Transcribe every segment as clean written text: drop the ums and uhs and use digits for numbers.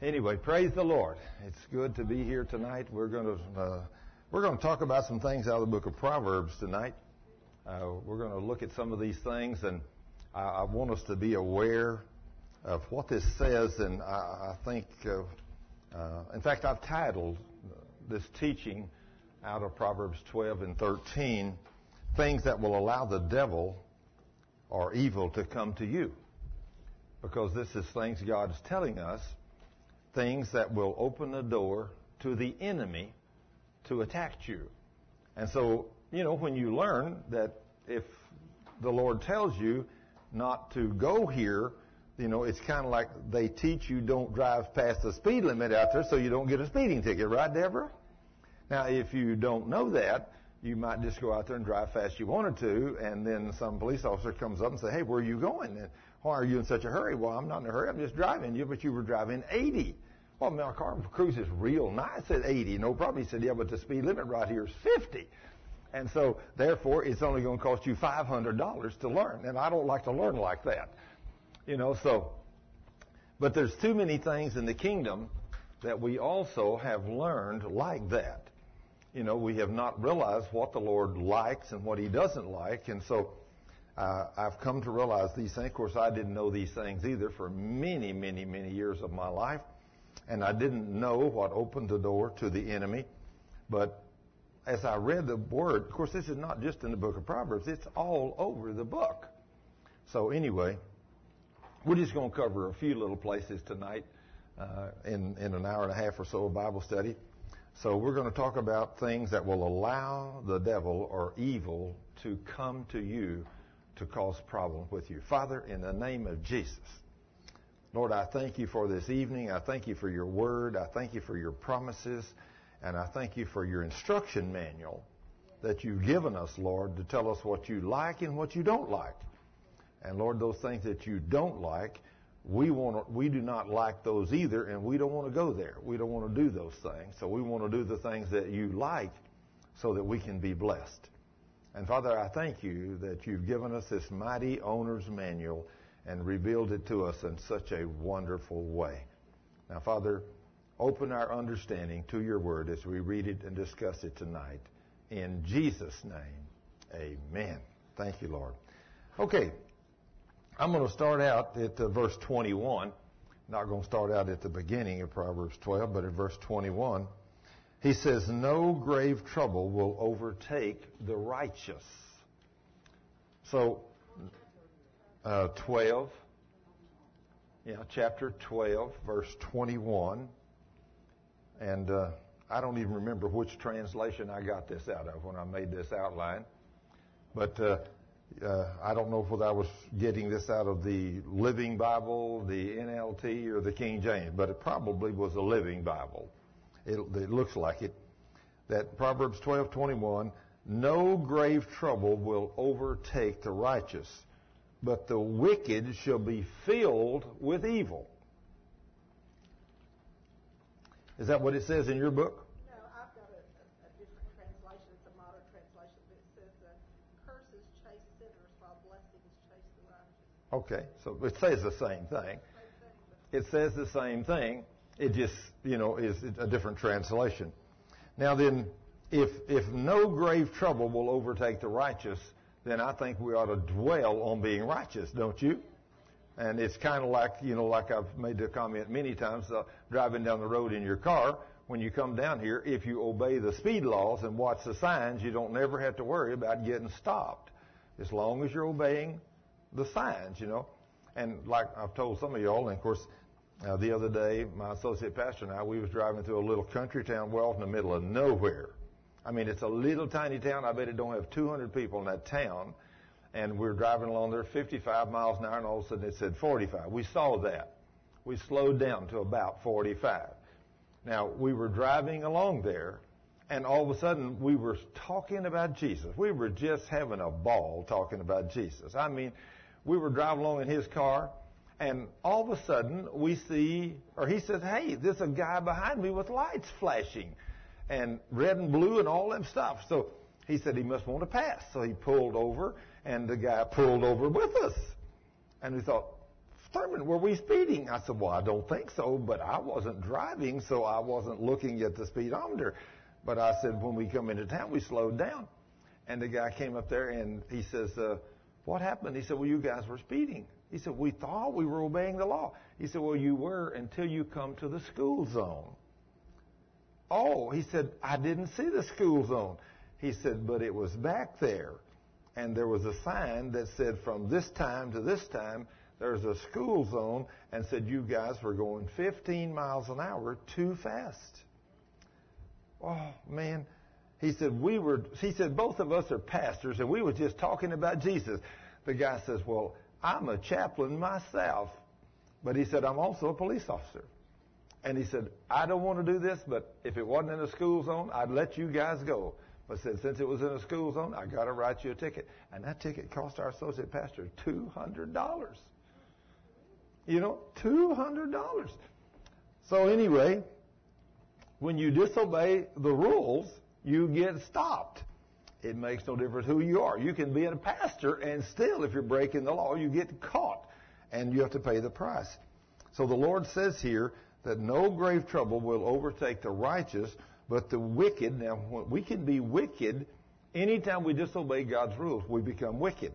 Anyway, praise the Lord. It's good to be here tonight. We're going to talk about some things out of the book of Proverbs tonight. We're going to look at some of these things, and I want us to be aware of what this says. And I think, in fact, I've titled this teaching out of Proverbs 12 and 13, "Things that will allow the devil or evil to come to you," because this is things God's telling us. Things that will open the door to the enemy to attack you. And so, you know, when you learn that if the Lord tells you not to go here, you know, it's kind of like they teach you don't drive past the speed limit out there so you don't get a speeding ticket, right, Deborah? Now, if you don't know that, you might just go out there and drive fast you wanted to, and then some police officer comes up and says, "Hey, where are you going? And why are you in such a hurry?" "Well, I'm not in a hurry. I'm just driving." "You, but you were driving 80. "Well, my car cruises real nice at 80. "No problem." He said, "Yeah, but the speed limit right here is 50. And so, therefore, it's only going to cost you $500 to learn. And I don't like to learn like that. You know, so, but there's too many things in the kingdom that we also have learned like that. You know, we have not realized what the Lord likes and what He doesn't like. And so, I've come to realize these things. Of course, I didn't know these things either for many, many, many years of my life. And I didn't know what opened the door to the enemy. But as I read the Word, of course, this is not just in the book of Proverbs. It's all over the book. So anyway, we're just going to cover a few little places tonight in an hour and a half or so of Bible study. So we're going to talk about things that will allow the devil or evil to come to you to cause problem with you. Father, in the name of Jesus, Lord, I thank you for this evening. I thank you for your word. I thank you for your promises. And I thank you for your instruction manual that you've given us, Lord, to tell us what you like and what you don't like. And, Lord, those things that you don't like, we do not like those either, and we don't want to go there. We don't want to do those things. So we want to do the things that you like so that we can be blessed. And, Father, I thank you that you've given us this mighty owner's manual and revealed it to us in such a wonderful way. Now, Father, open our understanding to your word as we read it and discuss it tonight. In Jesus' name, amen. Thank you, Lord. Okay, I'm going to start out at verse 21. I'm not going to start out at the beginning of Proverbs 12, but at verse 21. He says, "No grave trouble will overtake the righteous." So, chapter 12, verse 21. And I don't even remember which translation I got this out of when I made this outline. But I don't know whether I was getting this out of the Living Bible, the NLT, or the King James. But it probably was the Living Bible. It looks like it, that Proverbs 12:21, "No grave trouble will overtake the righteous, but the wicked shall be filled with evil." Is that what it says in your book? No, I've got a different translation. It's a modern translation, but it says, "Curses chase sinners while blessings chase the righteous." Okay, so it says the same thing. It says the same thing. It just, you know, is a different translation. Now then, if no grave trouble will overtake the righteous, then I think we ought to dwell on being righteous, don't you? And it's kind of like, you know, like I've made the comment many times, driving down the road in your car, when you come down here, if you obey the speed laws and watch the signs, you don't never have to worry about getting stopped, as long as you're obeying the signs, you know. And like I've told some of y'all, and of course, the other day, my associate pastor and I, we was driving through a little country town well in the middle of nowhere. I mean, it's a little tiny town. I bet it don't have 200 people in that town. And we're driving along there 55 miles an hour, and all of a sudden it said 45. We saw that. We slowed down to about 45. Now, we were driving along there, and all of a sudden we were talking about Jesus. We were just having a ball talking about Jesus. I mean, we were driving along in his car, and all of a sudden, he says, "Hey, there's a guy behind me with lights flashing, and red and blue and all them stuff." So he said he must want to pass. So he pulled over, and the guy pulled over with us. And we thought, Thurman, were we speeding? I said, well, I don't think so, but I wasn't driving, so I wasn't looking at the speedometer. But I said, when we come into town, we slowed down. And the guy came up there, and he says, what happened? He said, well, you guys were speeding. He said, we thought we were obeying the law. He said, well, you were until you come to the school zone. Oh, he said, I didn't see the school zone. He said, but it was back there. And there was a sign that said, from this time to this time, there's a school zone, and said, you guys were going 15 miles an hour too fast. Oh, man. He said, both of us are pastors, and we were just talking about Jesus. The guy says, well, I'm a chaplain myself. But he said, I'm also a police officer. And he said, I don't want to do this, but if it wasn't in a school zone, I'd let you guys go. But said, since it was in a school zone, I got to write you a ticket. And that ticket cost our associate pastor $200. You know, $200. So anyway, when you disobey the rules, you get stopped. It makes no difference who you are. You can be a pastor, and still, if you're breaking the law, you get caught, and you have to pay the price. So the Lord says here that no grave trouble will overtake the righteous, but the wicked. Now, we can be wicked anytime we disobey God's rules. We become wicked.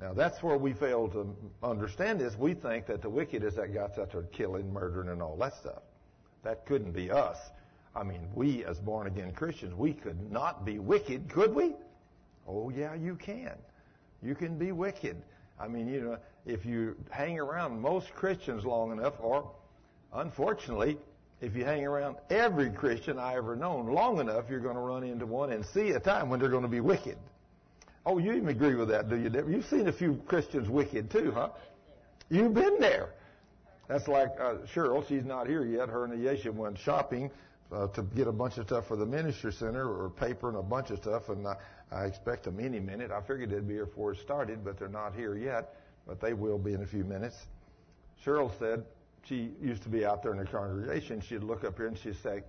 Now, that's where we fail to understand this. We think that the wicked is that God's out there killing, murdering, and all that stuff. That couldn't be us. I mean, we as born-again Christians, we could not be wicked, could we? Oh, yeah, you can. You can be wicked. I mean, you know, if you hang around most Christians long enough, or unfortunately, if you hang around every Christian I ever known long enough, you're going to run into one and see a time when they're going to be wicked. Oh, you even agree with that, do you, Deborah? You've seen a few Christians wicked too, huh? You've been there. That's like Cheryl. She's not here yet. Her and Ayesha went shopping to get a bunch of stuff for the ministry center, or paper and a bunch of stuff, and I expect them any minute. I figured they'd be here before it started, but they're not here yet, but they will be in a few minutes. Cheryl said, she used to be out there in the congregation. She'd look up here and she'd say,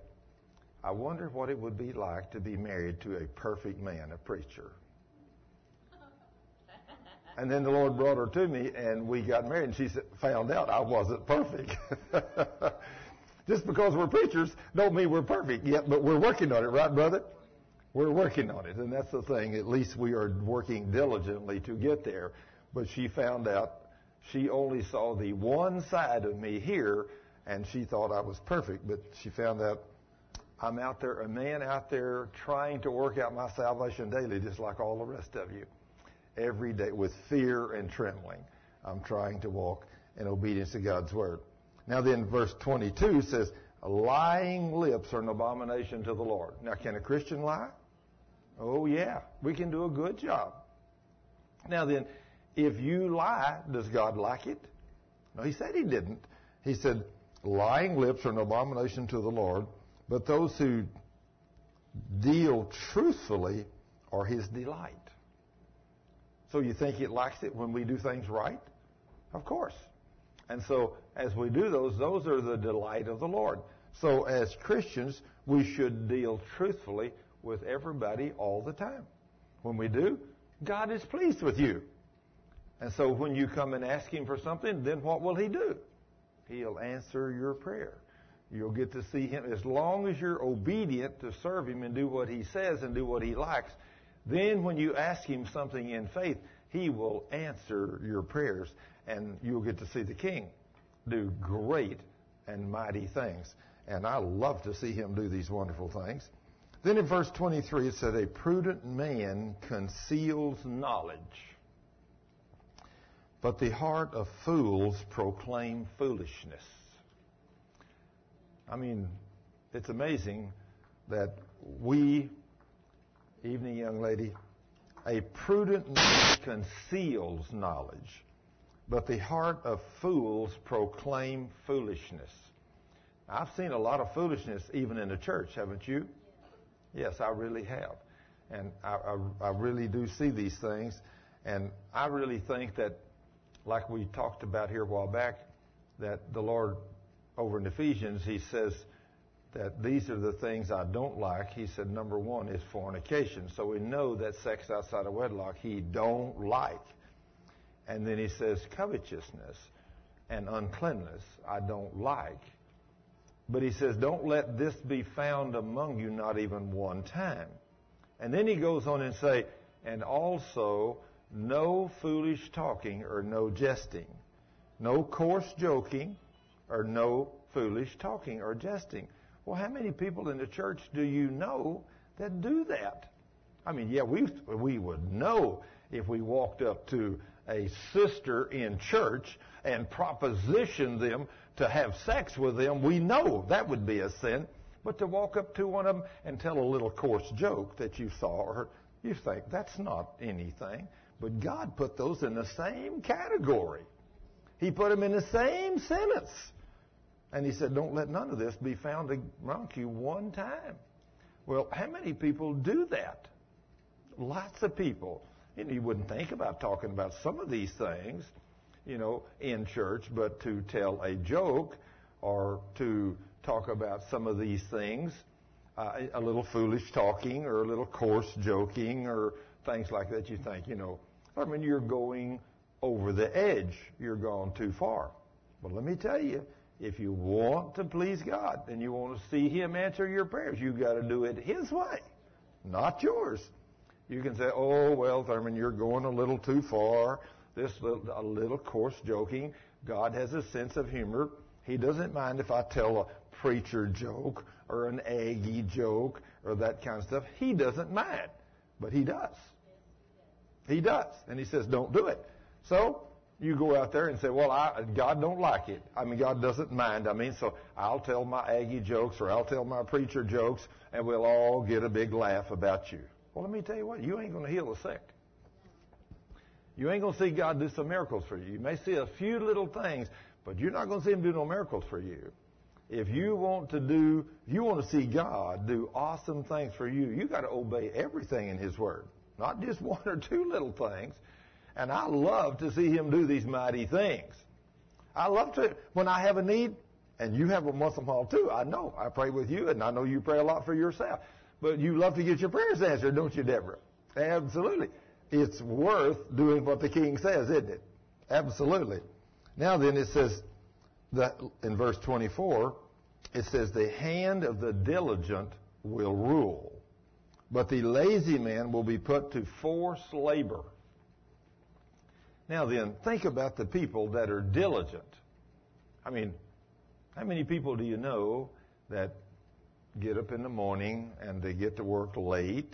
I wonder what it would be like to be married to a perfect man, a preacher. And then the Lord brought her to me, and we got married, and she found out I wasn't perfect. Just because we're preachers don't mean we're perfect yet, but we're working on it, right, brother? We're working on it, and that's the thing. At least we are working diligently to get there. But she found out. She only saw the one side of me here, and she thought I was perfect. But she found out I'm out there, a man out there trying to work out my salvation daily, just like all the rest of you. Every day with fear and trembling, I'm trying to walk in obedience to God's word. Now then, verse 22 says, lying lips are an abomination to the Lord. Now, can a Christian lie? Oh, yeah. We can do a good job. Now then, if you lie, does God like it? No, he said he didn't. He said, lying lips are an abomination to the Lord, but those who deal truthfully are his delight. So you think he likes it when we do things right? Of course. And so as we do those are the delight of the Lord. So as Christians, we should deal truthfully with everybody all the time. When we do, God is pleased with you. And so when you come and ask him for something, then what will he do? He'll answer your prayer. You'll get to see him. As long as you're obedient to serve him and do what he says and do what he likes, then when you ask him something in faith, he will answer your prayers, and you'll get to see the King do great and mighty things. And I love to see him do these wonderful things. Then in verse 23, it said, a prudent man conceals knowledge, but the heart of fools proclaim foolishness. I mean, it's amazing that evening, young lady, a prudent man conceals knowledge, but the heart of fools proclaim foolishness. Now, I've seen a lot of foolishness even in the church, haven't you? Yes, I really have. And I really do see these things. And I really think that, like we talked about here a while back, that the Lord over in Ephesians, he says that these are the things I don't like. He said, number one is fornication. So we know that sex outside of wedlock he don't like. And then he says covetousness. and uncleanness I don't like. But he says, don't let this be found among you, not even one time. And then he goes on and say, and also no foolish talking or no jesting, no coarse joking or no foolish talking or jesting. Well, how many people in the church do you know that do that? I mean, yeah, we would know if we walked up to a sister in church and propositioned them to have sex with them. We know that would be a sin. But to walk up to one of them and tell a little coarse joke that you saw or you think, that's not anything. But God put those in the same category. He put them in the same sentence. And he said, don't let none of this be found among you one time. Well, how many people do that? Lots of people. And you wouldn't think about talking about some of these things, you know, in church, but to tell a joke or to talk about some of these things, a little foolish talking or a little coarse joking or things like that, you think, you know, I mean, you're going over the edge. You're gone too far. Well, let me tell you, if you want to please God and you want to see Him answer your prayers, you've got to do it His way, not yours. You can say, oh, well, Thurman, you're going a little too far, a little coarse joking. God has a sense of humor. He doesn't mind if I tell a preacher joke or an Aggie joke or that kind of stuff. He doesn't mind, but He does. He does, and He says, don't do it. So you go out there and say, well, God don't like it. I mean, God doesn't mind. I mean, so I'll tell my Aggie jokes or I'll tell my preacher jokes, and we'll all get a big laugh about you. Well, let me tell you what, you ain't going to heal the sick. You ain't going to see God do some miracles for you. You may see a few little things, but you're not going to see Him do no miracles for you. If you want to see God do awesome things for you, you got to obey everything in His Word, not just one or two little things. And I love to see Him do these mighty things. I love to, when I have a need, and you have them once in a while too, I know. I pray with you, and I know you pray a lot for yourself. But you love to get your prayers answered, don't you, Deborah? Absolutely. It's worth doing what the King says, isn't it? Absolutely. Now then, it says that in verse 24, it says, the hand of the diligent will rule, but the lazy man will be put to forced labor. Now then, think about the people that are diligent. I mean, how many people do you know that get up in the morning and they get to work late,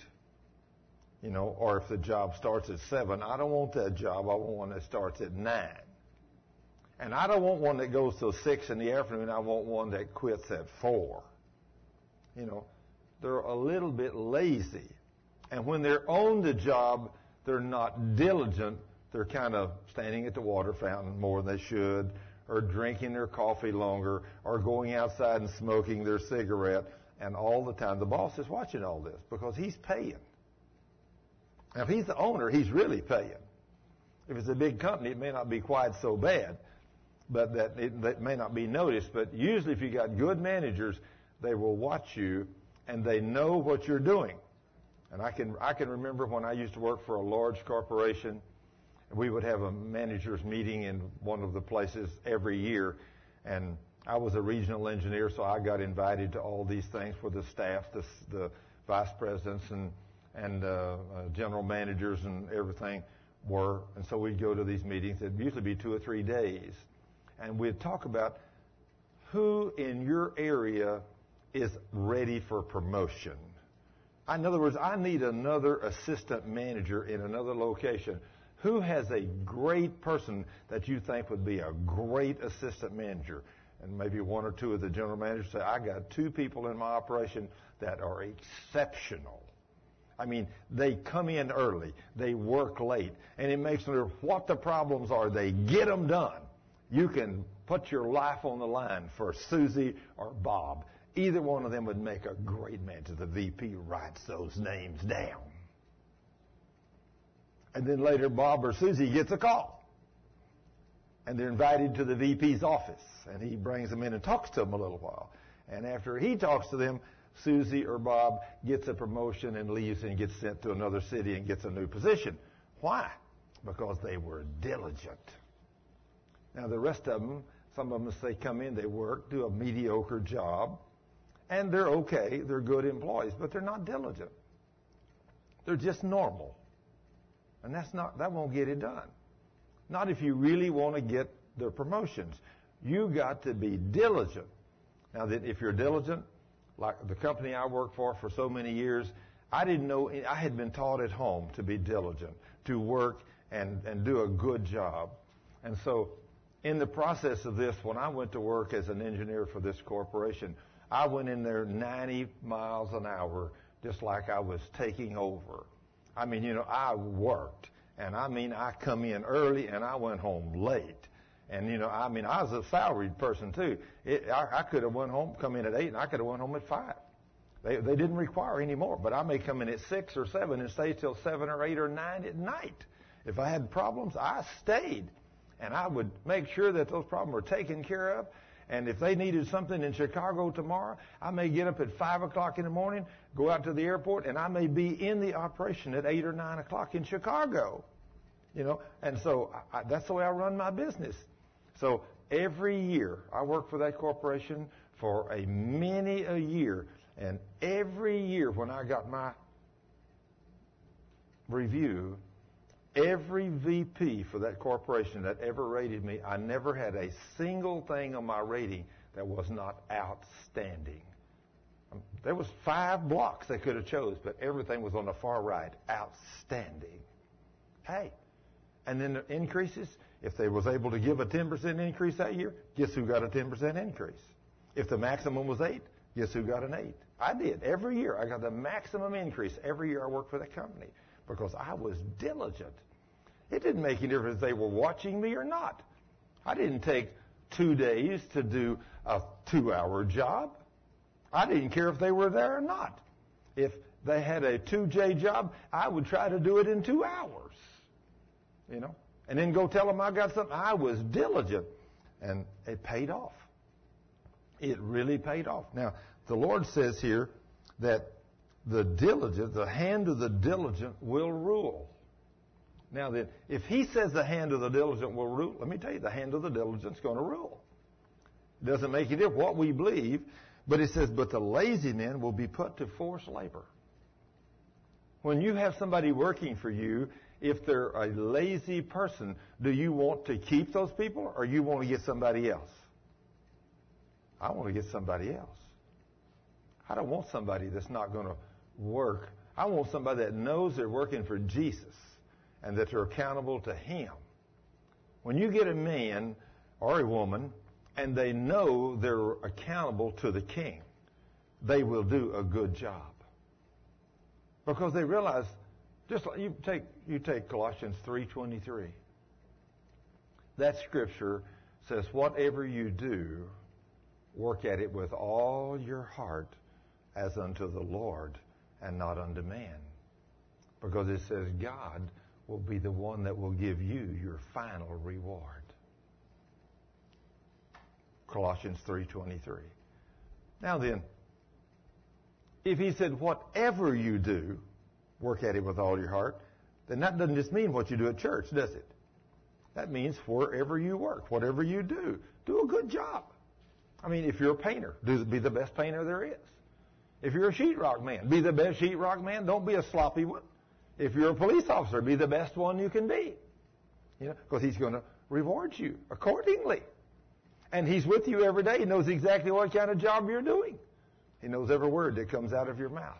you know, or if the job starts at 7, I don't want that job. I want one that starts at 9. And I don't want one that goes till 6 in the afternoon. I want one that quits at 4. You know, they're a little bit lazy. And when they're on the job, they're not diligent. They're kind of standing at the water fountain more than they should, or drinking their coffee longer, or going outside and smoking their cigarette. And all the time, the boss is watching all this because he's paying. Now, if he's the owner, he's really paying. If it's a big company, it may not be quite so bad, but that may not be noticed. But usually if you got good managers, they will watch you, and they know what you're doing. And I can remember when I used to work for a large corporation, we would have a managers meeting in one of the places every year. And I was a regional engineer, so I got invited to all these things for the staff, the vice presidents and general managers and everything were. And so we'd go to these meetings. It'd usually be 2 or 3 days. And we'd talk about who in your area is ready for promotion. In other words, I need another assistant manager in another location. Who has a great person that you think would be a great assistant manager? And maybe 1 or 2 of the general managers say, I got 2 people in my operation that are exceptional. I mean, they come in early. They work late. And it makes them what the problems are. They get them done. You can put your life on the line for Susie or Bob. Either one of them would make a great manager. The VP writes those names down. And then later, Bob or Susie gets a call. And they're invited to the VP's office. And he brings them in and talks to them a little while. And after he talks to them, Susie or Bob gets a promotion and leaves and gets sent to another city and gets a new position. Why? Because they were diligent. Now, the rest of them, some of them say come in, they work, do a mediocre job, and they're okay. They're good employees, but they're not diligent. They're just normal. And that won't get it done. Not if you really want to get the promotions. You got to be diligent. Now, that if you're diligent, like the company I worked for so many years, I didn't know, I had been taught at home to be diligent, to work and do a good job. And so in the process of this, when I went to work as an engineer for this corporation, I went in there 90 miles an hour, just like I was taking over. I mean, I worked. And I come in early and I went home late. And, I was a salaried person too. I could have went home, come in at 8, and I could have went home at 5. They didn't require any more. But I may come in at 6 or 7 and stay till 7 or 8 or 9 at night. If I had problems, I stayed. And I would make sure that those problems were taken care of. And if they needed something in Chicago tomorrow, I may get up at 5 o'clock in the morning, go out to the airport, and I may be in the operation at 8 or 9 o'clock in Chicago. And so that's the way I run my business. So every year, I worked for that corporation for many a year. And every year when I got my review, every VP for that corporation that ever rated me, I never had a single thing on my rating that was not outstanding. There was 5 blocks they could have chose, but everything was on the far right, outstanding. Hey, and then the increases, if they was able to give a 10% increase that year, guess who got a 10% increase? If the maximum was 8, guess who got an 8? I did. Every year I got the maximum increase. Every year I worked for that company because I was diligent. It didn't make any difference if they were watching me or not. I didn't take 2 days to do a 2-hour job. I didn't care if they were there or not. If they had a 2J job, I would try to do it in 2 hours, and then go tell them I got something. I was diligent, and it paid off. It really paid off. Now, the Lord says here that the hand of the diligent will rule. Now, then, if He says the hand of the diligent will rule, let me tell you, the hand of the diligent is going to rule. It doesn't make any difference what we believe, but it says, but the lazy man will be put to forced labor. When you have somebody working for you, if they're a lazy person, do you want to keep those people or you want to get somebody else? I want to get somebody else. I don't want somebody that's not going to work. I want somebody that knows they're working for Jesus and that they're accountable to Him. When you get a man or a woman and they know they're accountable to the King, they will do a good job. Because they realize, just like you take Colossians 3:23. That scripture says, whatever you do, work at it with all your heart as unto the Lord and not unto man. Because it says God will be the one that will give you your final reward. Colossians 3:23. Now then, if He said whatever you do, work at it with all your heart, then that doesn't just mean what you do at church, does it? That means wherever you work, whatever you do, do a good job. I mean, if you're a painter, be the best painter there is. If you're a sheetrock man, be the best sheetrock man. Don't be a sloppy one. If you're a police officer, be the best one you can be. Because He's going to reward you accordingly. And He's with you every day. He knows exactly what kind of job you're doing. He knows every word that comes out of your mouth.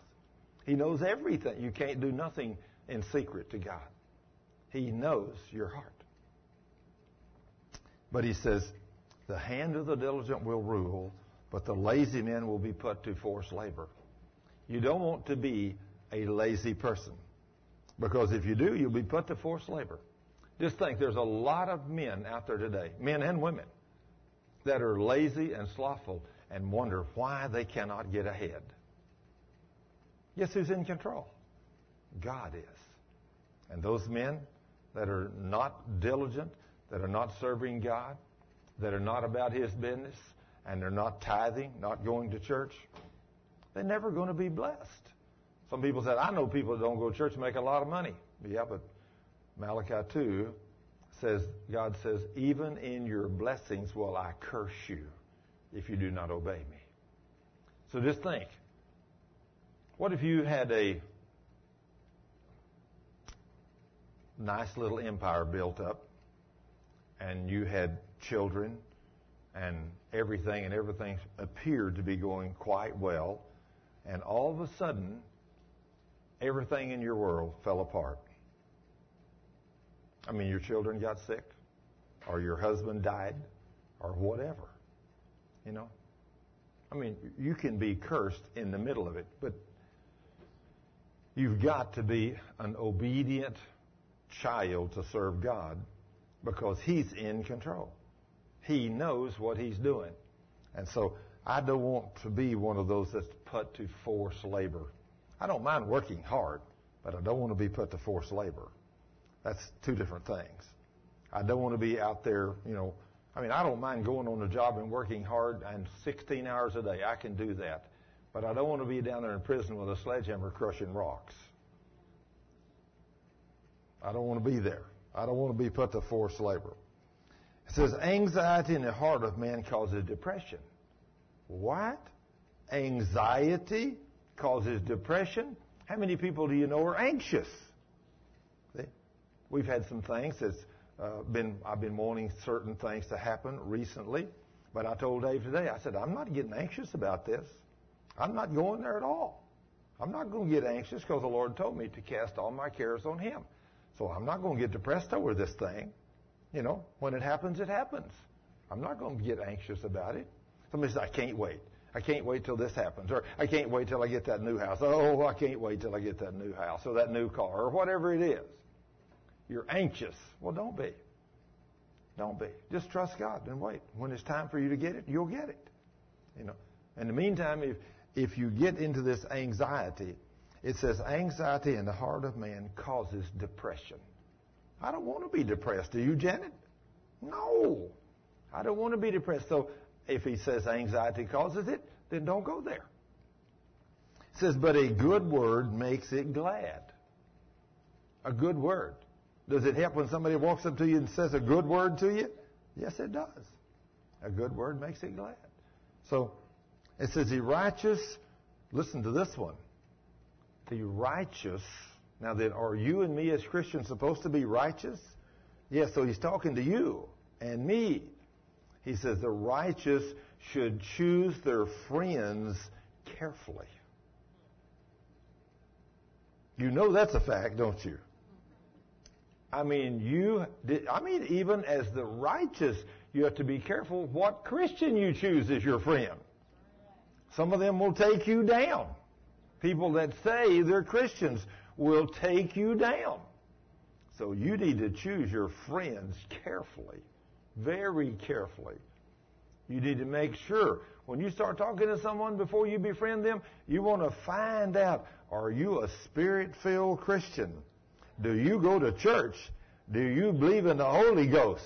He knows everything. You can't do nothing in secret to God. He knows your heart. But He says, the hand of the diligent will rule, but the lazy man will be put to forced labor. You don't want to be a lazy person, because if you do, you'll be put to forced labor. Just think, there's a lot of men out there today, men and women, that are lazy and slothful and wonder why they cannot get ahead. Guess who's in control? God is. And those men that are not diligent, that are not serving God, that are not about His business, and they're not tithing, not going to church, they're never going to be blessed. Some people said, I know people that don't go to church and make a lot of money. Yeah, but Malachi 2 says, God says, even in your blessings will I curse you if you do not obey me. So just think, what if you had a nice little empire built up and you had children and everything appeared to be going quite well, and all of a sudden everything in your world fell apart. I mean, your children got sick, or your husband died, or whatever, you know. I mean, you can be cursed in the middle of it, but you've got to be an obedient child to serve God, because He's in control. He knows what He's doing. And so I don't want to be one of those that's put to forced labor. I don't mind working hard, but I don't want to be put to forced labor. That's two different things. I don't want to be out there, you know. I mean, I don't mind going on the job and working hard and 16 hours a day. I can do that. But I don't want to be down there in prison with a sledgehammer crushing rocks. I don't want to be there. I don't want to be put to forced labor. It says, anxiety in the heart of man causes depression. What? Anxiety causes depression? How many people do you know are anxious? We've had some things that's I've been wanting certain things to happen recently, but I told Dave today, I said, I'm not getting anxious about this. I'm not going there at all. I'm not going to get anxious because the Lord told me to cast all my cares on Him. So I'm not going to get depressed over this thing. You know, when it happens, it happens. I'm not going to get anxious about it. Somebody says, I can't wait. I can't wait till this happens, or I can't wait till I get that new house. Oh, I can't wait till I get that new house or that new car or whatever it is. You're anxious. Well, don't be. Don't be. Just trust God and wait. When it's time for you to get it, you'll get it. You know. In the meantime, if you get into this anxiety, it says anxiety in the heart of man causes depression. I don't want to be depressed. Do you, Janet? No. I don't want to be depressed. So if he says anxiety causes it, then don't go there. It says, but a good word makes it glad. A good word. Does it help when somebody walks up to you and says a good word to you? Yes, it does. A good word makes it glad. So it says the righteous, listen to this one, the righteous. Now then, are you and me as Christians supposed to be righteous? Yes, so he's talking to you and me. He says the righteous should choose their friends carefully. You know that's a fact, don't you? I mean, even as the righteous, you have to be careful what Christian you choose as your friend. Some of them will take you down. People that say they're Christians will take you down. So you need to choose your friends carefully, very carefully. You need to make sure when you start talking to someone before you befriend them, you want to find out, are you a Spirit-filled Christian? Do you go to church? Do you believe in the Holy Ghost?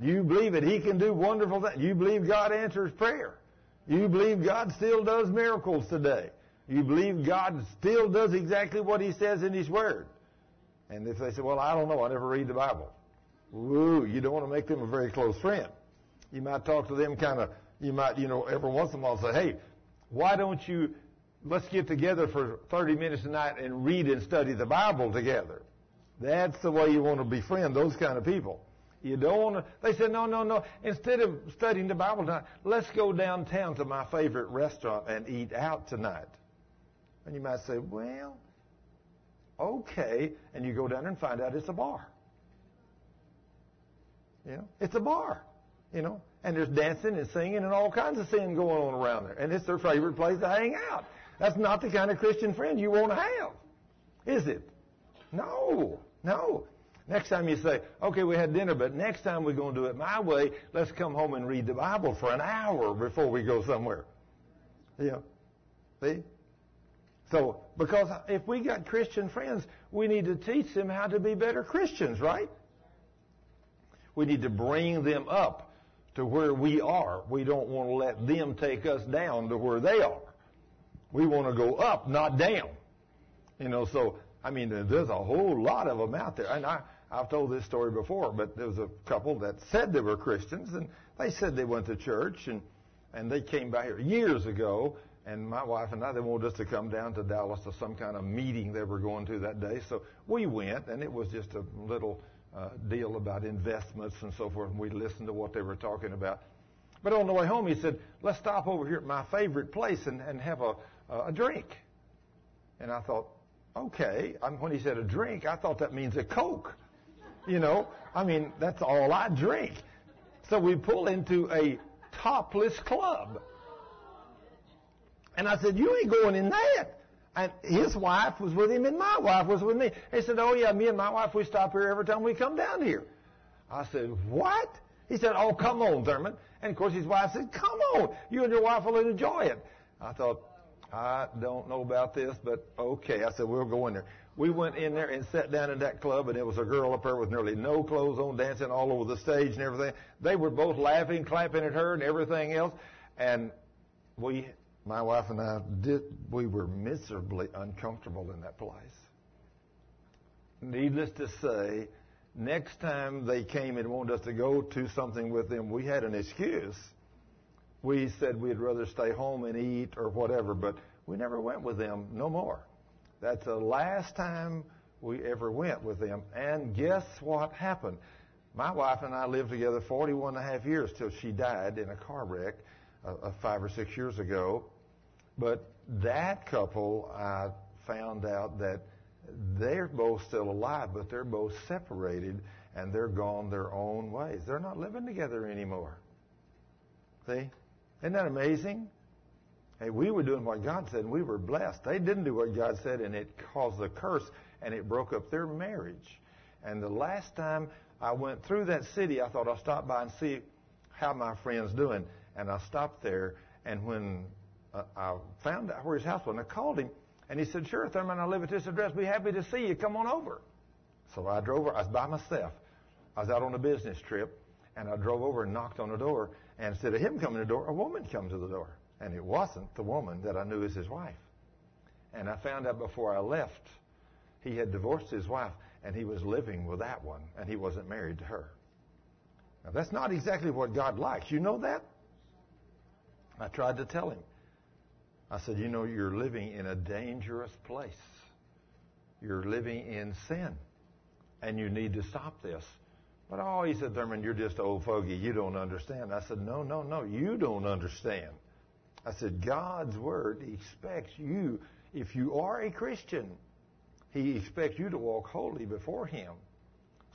Do you believe that He can do wonderful things? Do you believe God answers prayer? Do you believe God still does miracles today? Do you believe God still does exactly what He says in His Word? And if they say, well, I don't know, I never read the Bible. Ooh, you don't want to make them a very close friend. You might talk to them every once in a while say, hey, why don't you... Let's get together for 30 minutes tonight and read and study the Bible together. That's the way you want to befriend those kind of people. You don't want to, they said, no. Instead of studying the Bible tonight, let's go downtown to my favorite restaurant and eat out tonight. And you might say, well, okay. And you go down there and find out it's a bar. You know, it's a bar. You know, and there's dancing and singing and all kinds of sin going on around there. And it's their favorite place to hang out. That's not the kind of Christian friend you want to have, is it? No. Next time you say, okay, we had dinner, but next time we're going to do it my way. Let's come home and read the Bible for an hour before we go somewhere. Yeah. See? So, because if we got Christian friends, we need to teach them how to be better Christians, right? We need to bring them up to where we are. We don't want to let them take us down to where they are. We want to go up, not down. You know, so, I mean, there's a whole lot of them out there. And I, I've told this story before, but there was a couple that said they were Christians, and they said they went to church, and they came by here years ago, and my wife and I, they wanted us to come down to Dallas to some kind of meeting they were going to that day. So we went, and it was just a little deal about investments and so forth, and we listened to what they were talking about. But on the way home, he said, let's stop over here at my favorite place and have a drink. And I thought, okay. When he said a drink, I thought that means a Coke. You know, I mean, that's all I drink. So we pull into a topless club. And I said, you ain't going in that. And his wife was with him and my wife was with me. He said, oh, yeah, me and my wife, we stop here every time we come down here. I said, what? He said, oh, come on, Thurman. And, of course, his wife said, come on. You and your wife will enjoy it. I thought, I don't know about this, but okay. I said, we'll go in there. We went in there and sat down in that club, and there was a girl up there with nearly no clothes on, dancing all over the stage and everything. They were both laughing, clapping at her and everything else. And we... my wife and I we were miserably uncomfortable in that place. Needless to say, next time they came and wanted us to go to something with them, we had an excuse. We said we'd rather stay home and eat or whatever, but we never went with them no more. That's the last time we ever went with them. And guess what happened? My wife and I lived together 41 and a half years till she died in a car wreck 5 or 6 years ago. But that couple, I found out that they're both still alive, but they're both separated, and they're gone their own ways. They're not living together anymore. See? Isn't that amazing? Hey, we were doing what God said, and we were blessed. They didn't do what God said, and it caused a curse, and it broke up their marriage. And the last time I went through that city, I thought I'll stop by and see how my friend's doing. And I stopped there, and when I found out where his house was, and I called him, and he said, sure, Thurman, I live at this address. Be happy to see you. Come on over. So I drove over. I was by myself. I was out on a business trip, and I drove over and knocked on the door, and instead of him coming to the door, a woman comes to the door. And it wasn't the woman that I knew as his wife. And I found out before I left, he had divorced his wife, and he was living with that one, and he wasn't married to her. Now, that's not exactly what God likes. You know that? I tried to tell him. I said, you know, you're living in a dangerous place. You're living in sin, and you need to stop this. But, oh, he said, Thurman, you're just old fogey. You don't understand. I said, no, you don't understand. I said, God's Word expects you, if you are a Christian, He expects you to walk holy before Him.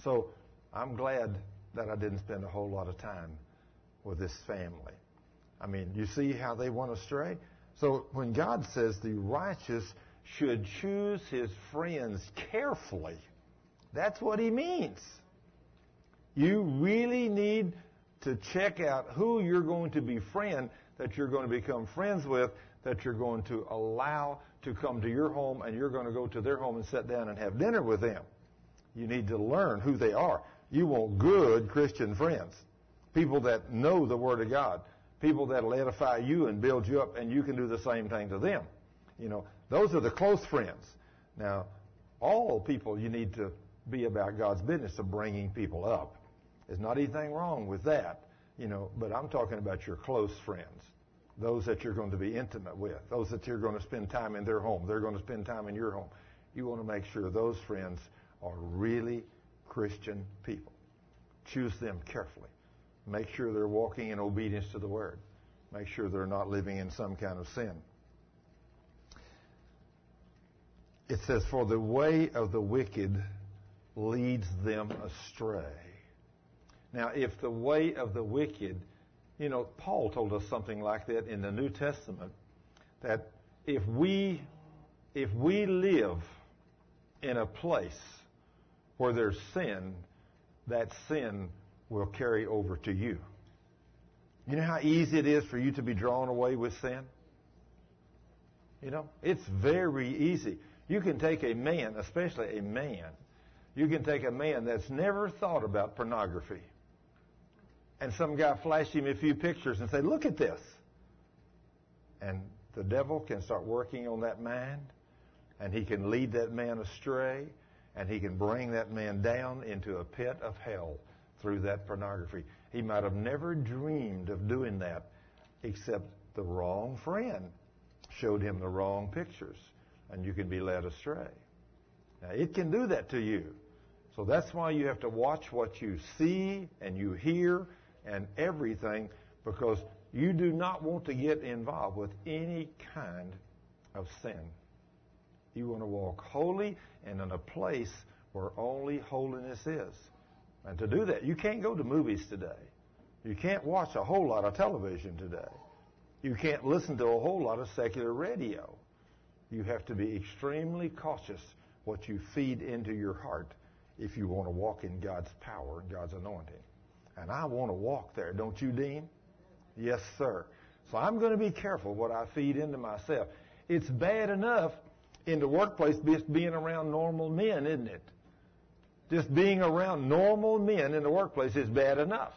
So I'm glad that I didn't spend a whole lot of time with this family. I mean, you see how they went astray? So when God says the righteous should choose his friends carefully, that's what he means. You really need to check out who you're going to befriend, that you're going to become friends with, that you're going to allow to come to your home, and you're going to go to their home and sit down and have dinner with them. You need to learn who they are. You want good Christian friends, people that know the Word of God. People that will edify you and build you up, and you can do the same thing to them. You know, those are the close friends. Now, all people, you need to be about God's business of bringing people up. There's not anything wrong with that, you know, but I'm talking about your close friends, those that you're going to be intimate with, those that you're going to spend time in their home, they're going to spend time in your home. You want to make sure those friends are really Christian people. Choose them carefully. Make sure they're walking in obedience to the Word. Make sure they're not living in some kind of sin. It says, for the way of the wicked leads them astray. Now, if the way of the wicked, you know, Paul told us something like that in the New Testament, that if we live in a place where there's sin, that sin will carry over to you. You know how easy it is for you to be drawn away with sin? You know, it's very easy. You can take a man, especially a man, you can take a man that's never thought about pornography, and some guy flash him a few pictures and say, look at this. And the devil can start working on that mind, and he can lead that man astray, and he can bring that man down into a pit of hell through that pornography. He might have never dreamed of doing that, except the wrong friend showed him the wrong pictures, and you can be led astray. Now, it can do that to you. So that's why you have to watch what you see and you hear and everything, because you do not want to get involved with any kind of sin. You want to walk holy and in a place where only holiness is. And to do that, you can't go to movies today. You can't watch a whole lot of television today. You can't listen to a whole lot of secular radio. You have to be extremely cautious what you feed into your heart if you want to walk in God's power and God's anointing. And I want to walk there, don't you, Dean? Yes, sir. So I'm going to be careful what I feed into myself. It's bad enough in the workplace just being around normal men, isn't it? Just being around normal men in the workplace is bad enough.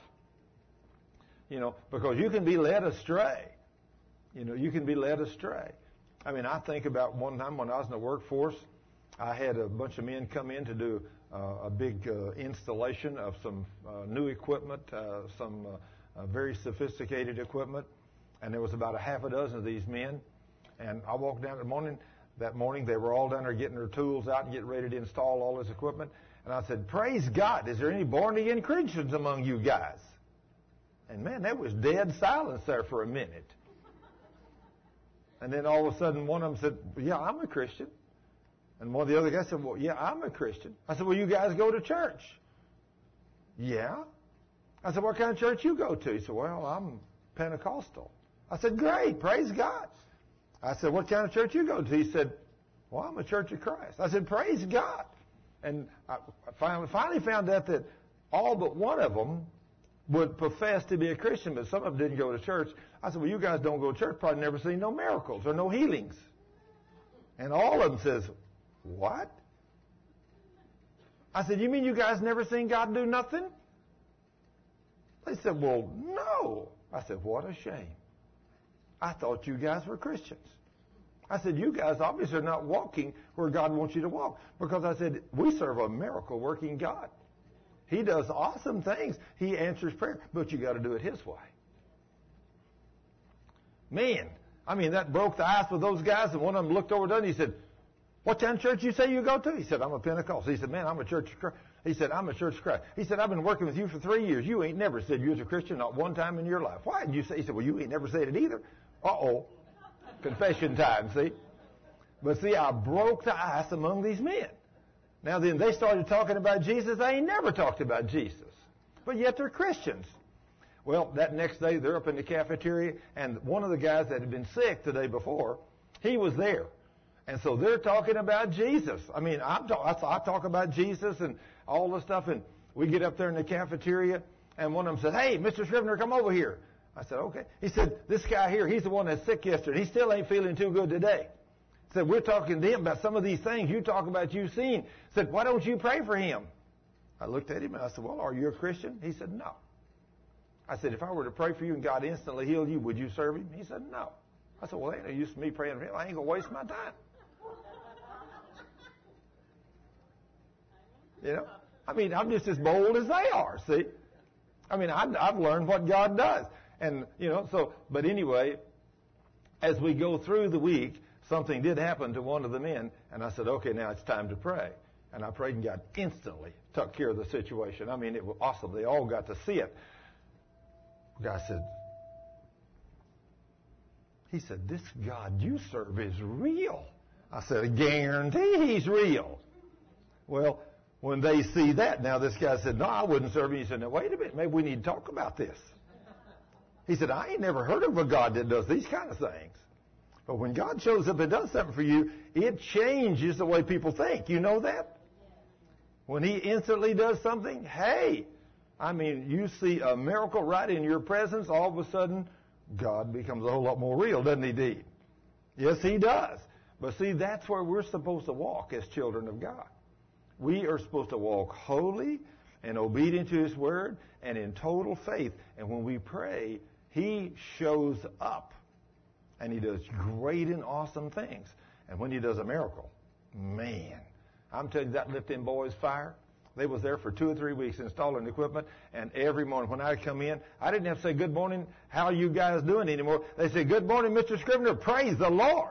You know, because you can be led astray. You know, you can be led astray. I mean, I think about one time when I was in the workforce, I had a bunch of men come in to do a big installation of some new equipment, some very sophisticated equipment, and there was about a half a dozen of these men. And I walked down that morning, they were all down there getting their tools out and getting ready to install all this equipment. And I said, "Praise God, is there any born-again Christians among you guys?" And man, there was dead silence there for a minute. And then all of a sudden, one of them said, "Yeah, I'm a Christian." And one of the other guys said, "Well, yeah, I'm a Christian." I said, "Well, you guys go to church?" "Yeah." I said, "What kind of church you go to?" He said, "Well, I'm Pentecostal." I said, "Great, praise God." I said, "What kind of church you go to?" He said, "Well, I'm a Church of Christ." I said, "Praise God." And I finally found out that all but one of them would profess to be a Christian, but some of them didn't go to church. I said, "Well, you guys don't go to church, probably never seen no miracles or no healings." And all of them says, "What?" I said, "You mean you guys never seen God do nothing?" They said, "Well, no." I said, "What a shame. I thought you guys were Christians." I said, "You guys obviously are not walking where God wants you to walk." Because I said, we serve a miracle-working God. He does awesome things. He answers prayer, but you got to do it His way. Man, I mean, that broke the ice with those guys, and one of them looked over to him, and he said, "What kind of church you say you go to?" He said, "I'm a Pentecostal." He said, "Man, I'm a Church of Christ." He said, "I'm a Church of Christ." He said, "I've been working with you for 3 years. You ain't never said you was a Christian, not one time in your life. Why didn't you say?" He said, "Well, you ain't never said it either." Uh-oh. Confession time, see? But see, I broke the ice among these men. Now then, they started talking about Jesus. They ain't never talked about Jesus. But yet they're Christians. Well, that next day, they're up in the cafeteria, and one of the guys that had been sick the day before, he was there. And so they're talking about Jesus. I mean, I talk about Jesus and all this stuff, and we get up there in the cafeteria, and one of them said, "Hey, Mr. Scrivener, come over here." I said, "Okay." He said, "This guy here, he's the one that's sick yesterday. He still ain't feeling too good today." Said, "We're talking to him about some of these things you talk about you've seen." Said, "Why don't you pray for him?" I looked at him and I said, "Well, are you a Christian?" He said, "No." I said, "If I were to pray for you and God instantly healed you, would you serve him?" He said, "No." I said, "Well, ain't no use me praying for him. I ain't going to waste my time." You know? I mean, I'm just as bold as they are, see? I mean, I've learned what God does. And, you know, so, but anyway, as we go through the week, something did happen to one of the men, and I said, "Okay, now it's time to pray." And I prayed, and God instantly took care of the situation. I mean, it was awesome. They all got to see it. God said, he said, "This God you serve is real." I said, "I guarantee he's real." Well, when they see that, now this guy said, "No, I wouldn't serve him." He said, "Now, wait a minute. Maybe we need to talk about this." He said, "I ain't never heard of a God that does these kind of things." But when God shows up and does something for you, it changes the way people think. You know that? When He instantly does something, hey, I mean, you see a miracle right in your presence, all of a sudden, God becomes a whole lot more real, doesn't He, Dean? Yes, He does. But see, that's where we're supposed to walk as children of God. We are supposed to walk holy and obedient to His Word and in total faith. And when we pray, He shows up. And He does great and awesome things. And when He does a miracle, man, I'm telling you, that lit them boys' fire. They was there for 2 or 3 weeks installing equipment, and every morning when I come in, I didn't have to say, good morning, how are you guys doing anymore. They say, good morning, Mr. Scrivener, praise the Lord.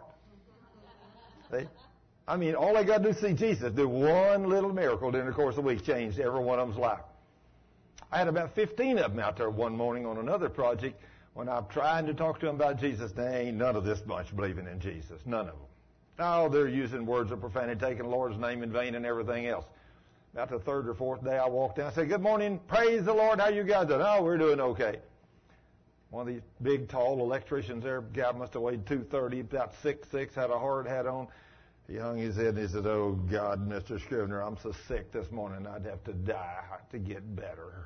I mean, all they got to do is see Jesus do one little miracle during the course of the week, changed every one of them's life. I had about 15 of them out there one morning on another project when I tried to talk to them about Jesus. They ain't none of this bunch believing in Jesus, none of them. Oh, they're using words of profanity, taking the Lord's name in vain and everything else. About the third or fourth day, I walked in. I said, good morning, praise the Lord, how you guys doing? Oh, we're doing okay. One of these big, tall electricians there, guy must have weighed 230, about 6'6", had a hard hat on. He hung his head and he said, oh, God, Mr. Scrivener, I'm so sick this morning, I'd have to die to get better.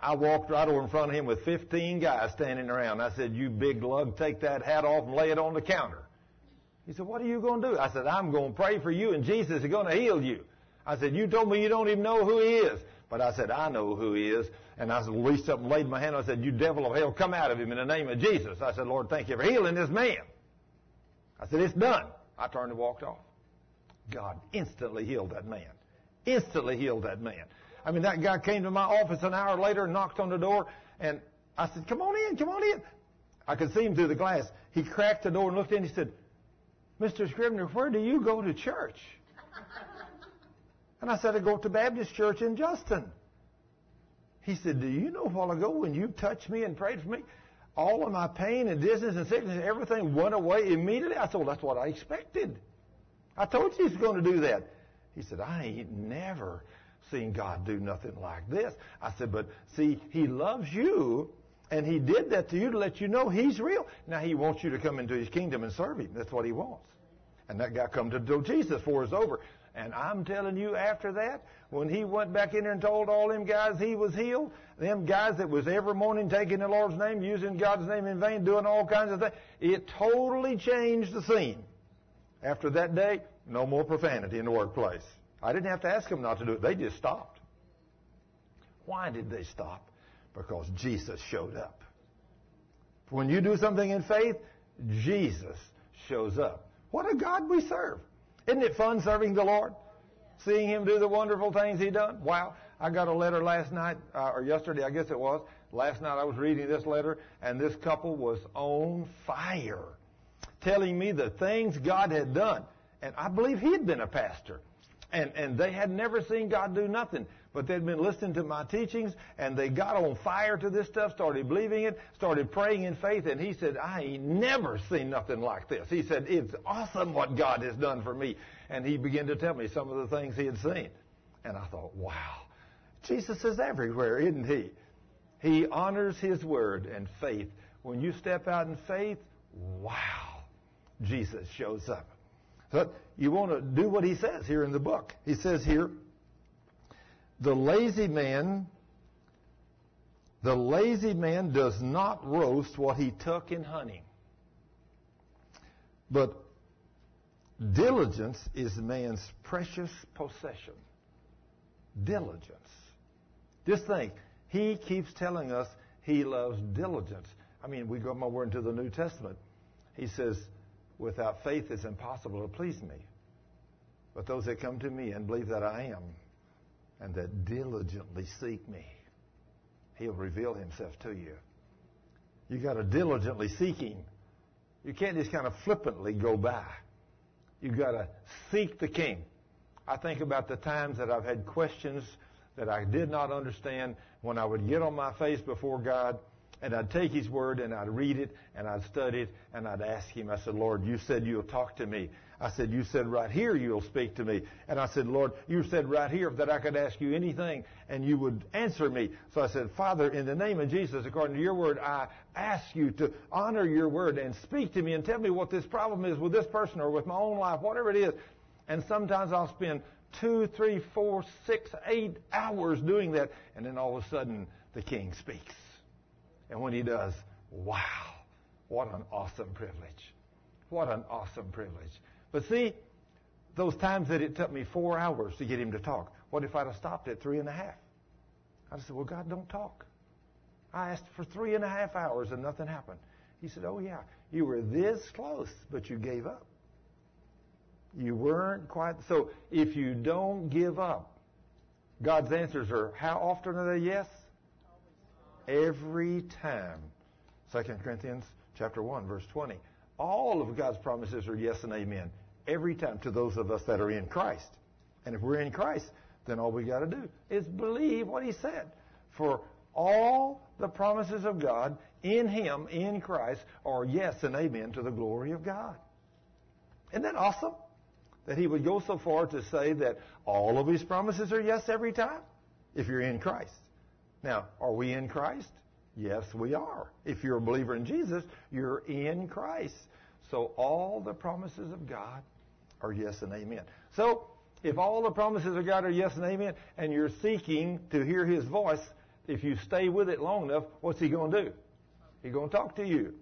I walked right over in front of him with 15 guys standing around. I said, you big lug, take that hat off and lay it on the counter. He said, what are you going to do? I said, I'm going to pray for you, and Jesus is going to heal you. I said, you told me you don't even know who he is. But I said, I know who he is. And I reached up and laid my hand on. I said, you devil of hell, come out of him in the name of Jesus. I said, Lord, thank you for healing this man. I said, it's done. I turned and walked off. God instantly healed that man. Instantly healed that man. I mean, that guy came to my office an hour later and knocked on the door, and I said, come on in, come on in. I could see him through the glass. He cracked the door and looked in. He said, Mr. Scrivener, where do you go to church? And I said, I go to Baptist Church in Justin. He said, do you know a while ago when you touched me and prayed for me, all of my pain and dizziness and sickness and everything went away immediately? I said, well, that's what I expected. I told you he was going to do that. He said, I ain't never seen God do nothing like this. I said, but see, he loves you, and he did that to you to let you know he's real. Now, he wants you to come into his kingdom and serve him. That's what he wants. And that guy come to know Jesus before it's over. And I'm telling you, after that, when he went back in there and told all them guys he was healed, them guys that was every morning taking the Lord's name, using God's name in vain, doing all kinds of things, it totally changed the scene. After that day, no more profanity in the workplace. I didn't have to ask them not to do it. They just stopped. Why did they stop? Because Jesus showed up. When you do something in faith, Jesus shows up. What a God we serve. Isn't it fun serving the Lord? Seeing him do the wonderful things he done? Wow. I got a letter last night, or yesterday, I guess it was. Last night I was reading this letter, and this couple was on fire, telling me the things God had done. And I believe he had been a pastor. And they had never seen God do nothing, but they'd been listening to my teachings, and they got on fire to this stuff, started believing it, started praying in faith, and he said, I ain't never seen nothing like this. He said, it's awesome what God has done for me. And he began to tell me some of the things he had seen. And I thought, wow, Jesus is everywhere, isn't he? He honors his word and faith. When you step out in faith, wow, Jesus shows up. But you want to do what he says here in the book. He says here, the lazy man does not roast what he took in hunting. But diligence is man's precious possession. Diligence. Just think, he keeps telling us he loves diligence. I mean, we go more into the New Testament. He says, without faith, it's impossible to please me. But those that come to me and believe that I am, and that diligently seek me, he'll reveal himself to you. You got to diligently seek him. You can't just kind of flippantly go by. You got to seek the king. I think about the times that I've had questions that I did not understand when I would get on my face before God. And I'd take his word, and I'd read it, and I'd study it, and I'd ask him. I said, Lord, you said you'll talk to me. I said, you said right here you'll speak to me. And I said, Lord, you said right here that I could ask you anything, and you would answer me. So I said, Father, in the name of Jesus, according to your word, I ask you to honor your word and speak to me and tell me what this problem is with this person or with my own life, whatever it is. And sometimes I'll spend 2, 3, 4, 6, 8 hours doing that, and then all of a sudden the king speaks. And when he does, wow, what an awesome privilege. What an awesome privilege. But see, those times that it took me 4 hours to get him to talk, what if I'd have stopped at 3.5? I'd have said, well, God, don't talk. I asked for 3.5 hours and nothing happened. He said, oh, yeah, you were this close, but you gave up. You weren't quite. So if you don't give up, God's answers are, how often are they yes? Every time. 2 Corinthians chapter 1, verse 20. All of God's promises are yes and amen. Every time to those of us that are in Christ. And if we're in Christ, then all we got to do is believe what He said. For all the promises of God in Him, in Christ, are yes and amen to the glory of God. Isn't that awesome? That He would go so far to say that all of His promises are yes every time if you're in Christ. Now, are we in Christ? Yes, we are. If you're a believer in Jesus, you're in Christ. So all the promises of God are yes and amen. So if all the promises of God are yes and amen, and you're seeking to hear His voice, if you stay with it long enough, what's He going to do? He's going to talk to you.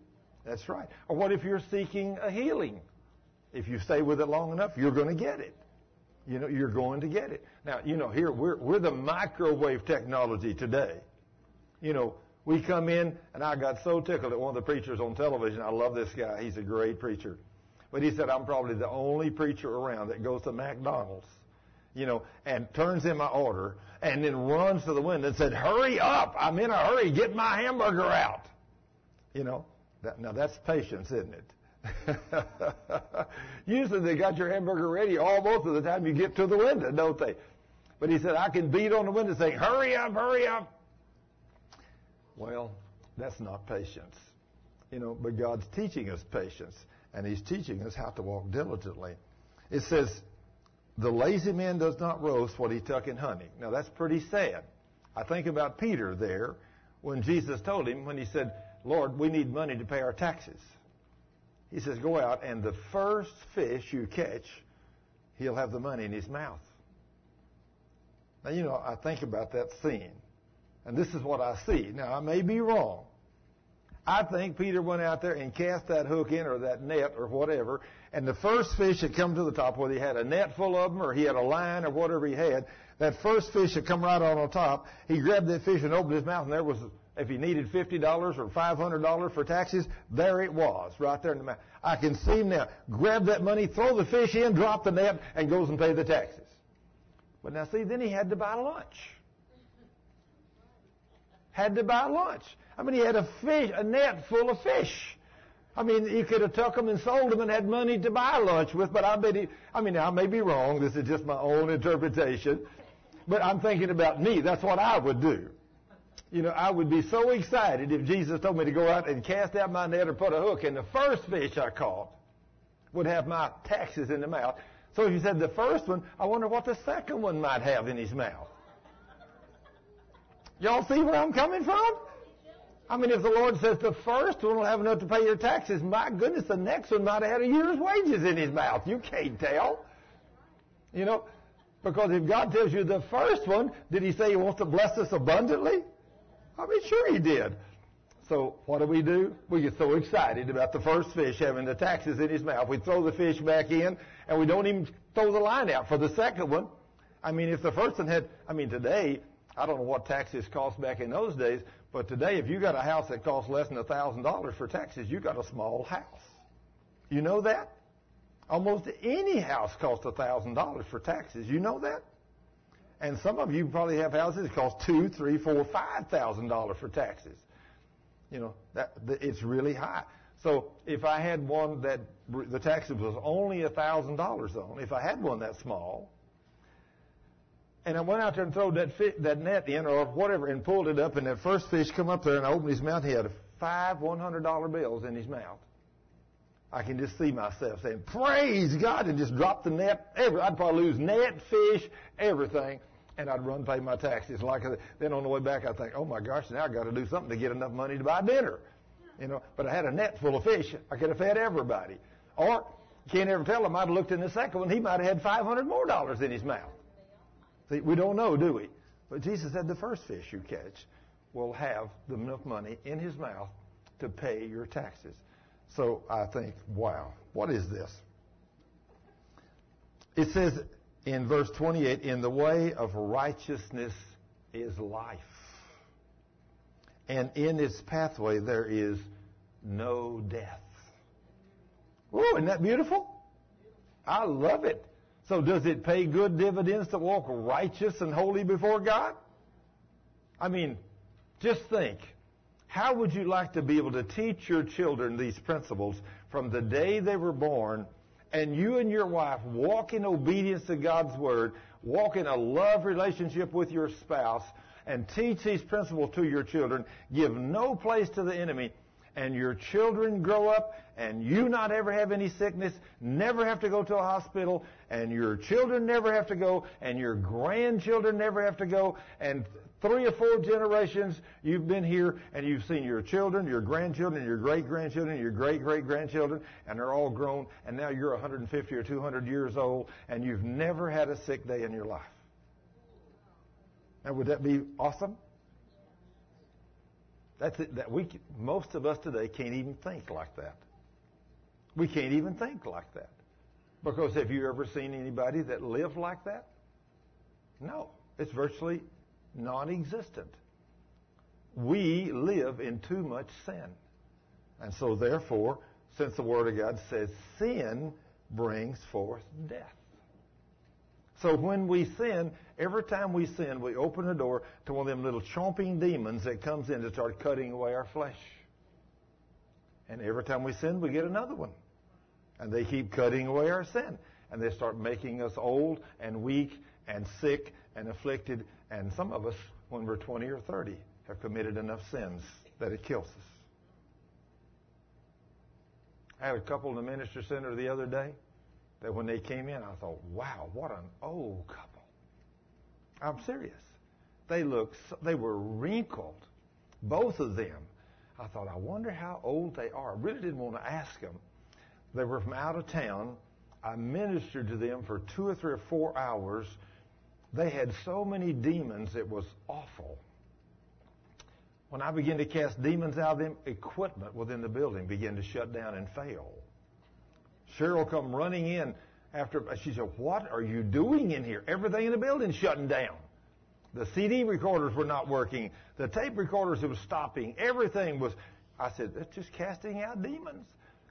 That's right. Or what if you're seeking a healing? If you stay with it long enough, you're going to get it. You know, you're going to get it. Now, you know, here we're the microwave technology today. You know, we come in, and I got so tickled at one of the preachers on television. I love this guy. He's a great preacher. But he said, I'm probably the only preacher around that goes to McDonald's, you know, and turns in my order and then runs to the window and said, hurry up. I'm in a hurry. Get my hamburger out. You know, now that's patience, isn't it? Usually they got your hamburger ready almost of the time you get to the window, don't they? But he said, I can beat on the window saying, hurry up, hurry up. Well, that's not patience. You know, but God's teaching us patience, and He's teaching us how to walk diligently. It says, the lazy man does not roast what he tuck in honey. Now, that's pretty sad. I think about Peter there when Jesus told him, when he said, Lord, we need money to pay our taxes. He says, go out, and the first fish you catch, he'll have the money in his mouth. Now, you know, I think about that scene, and this is what I see. Now, I may be wrong. I think Peter went out there and cast that hook in or that net or whatever, and the first fish had come to the top, whether he had a net full of them or he had a line or whatever he had. That first fish had come right on top. He grabbed that fish and opened his mouth, and there was... If he needed $50 or $500 for taxes, there it was, right there in the mouth. I can see him now. Grab that money, throw the fish in, drop the net, and goes and pay the taxes. But now see, then he had to buy lunch. Had to buy lunch. I mean, he had a net full of fish. I mean, you could have took them and sold them and had money to buy lunch with, but I bet he, I mean, I may be wrong. This is just my own interpretation. But I'm thinking about me. That's what I would do. You know, I would be so excited if Jesus told me to go out and cast out my net or put a hook, and the first fish I caught would have my taxes in the mouth. So if you said the first one, I wonder what the second one might have in his mouth. Y'all see where I'm coming from? I mean, if the Lord says the first one will have enough to pay your taxes, my goodness, the next one might have had a year's wages in his mouth. You can't tell. You know, because if God tells you the first one, did He say He wants to bless us abundantly? I mean, sure He did. So what do? We get so excited about the first fish having the taxes in his mouth. We throw the fish back in, and we don't even throw the line out for the second one. I mean, if the first one had, I mean, today, I don't know what taxes cost back in those days, but today if you got a house that costs less than $1,000 for taxes, you got a small house. You know that? Almost any house costs $1,000 for taxes. You know that? And some of you probably have houses that cost $2,000, $3,000, $4,000, $5,000 for taxes. You know, it's really high. So if I had one that the taxes was only $1,000 on, if I had one that small, and I went out there and threw that net in or whatever and pulled it up, and that first fish come up there and I opened his mouth, he had 5 $100 bills in his mouth. I can just see myself saying, praise God, and just drop the net. I'd probably lose net, fish, everything. And I'd run pay my taxes. Like then on the way back, I think, oh my gosh, now I got to do something to get enough money to buy dinner, you know. But I had a net full of fish. I could have fed everybody. Or can't ever tell. I might have looked in the second one. He might have had $500 more in his mouth. See, we don't know, do we? But Jesus said, the first fish you catch will have enough money in his mouth to pay your taxes. So I think, wow, what is this? It says in verse 28, in the way of righteousness is life, and in its pathway there is no death. Oh, isn't that beautiful? I love it. So does it pay good dividends to walk righteous and holy before God? I mean, just think. How would you like to be able to teach your children these principles from the day they were born, and you and your wife walk in obedience to God's Word, walk in a love relationship with your spouse, and teach these principles to your children, give no place to the enemy, and your children grow up, and you not ever have any sickness, never have to go to a hospital, and your children never have to go, and your grandchildren never have to go, and 3 or 4 generations you've been here, and you've seen your children, your grandchildren, your great-grandchildren, your great-great-grandchildren, and they're all grown, and now you're 150 or 200 years old, and you've never had a sick day in your life. Now, would that be awesome? That's it. Most of us today can't even think like that. We can't even think like that. Because have you ever seen anybody that lived like that? No. It's virtually non-existent. We live in too much sin. And so therefore, since the Word of God says sin brings forth death. So when we sin, every time we sin, we open the door to one of them little chomping demons that comes in to start cutting away our flesh. And every time we sin, we get another one. And they keep cutting away our sin. And they start making us old and weak and sick and afflicted. And some of us, when we're 20 or 30, have committed enough sins that it kills us. I had a couple in the ministry center the other day that when they came in, I thought, wow, what an old couple. I'm serious. They were wrinkled, both of them. I thought, I wonder how old they are. I really didn't want to ask them. They were from out of town. I ministered to them for 2 or 3 or 4 hours. They had so many demons, it was awful. When I began to cast demons out of them, equipment within the building began to shut down and fail. Cheryl come running in after, she said, what are you doing in here? Everything in the building's shutting down. The CD recorders were not working. The tape recorders were stopping. Everything was, I said, that's just casting out demons.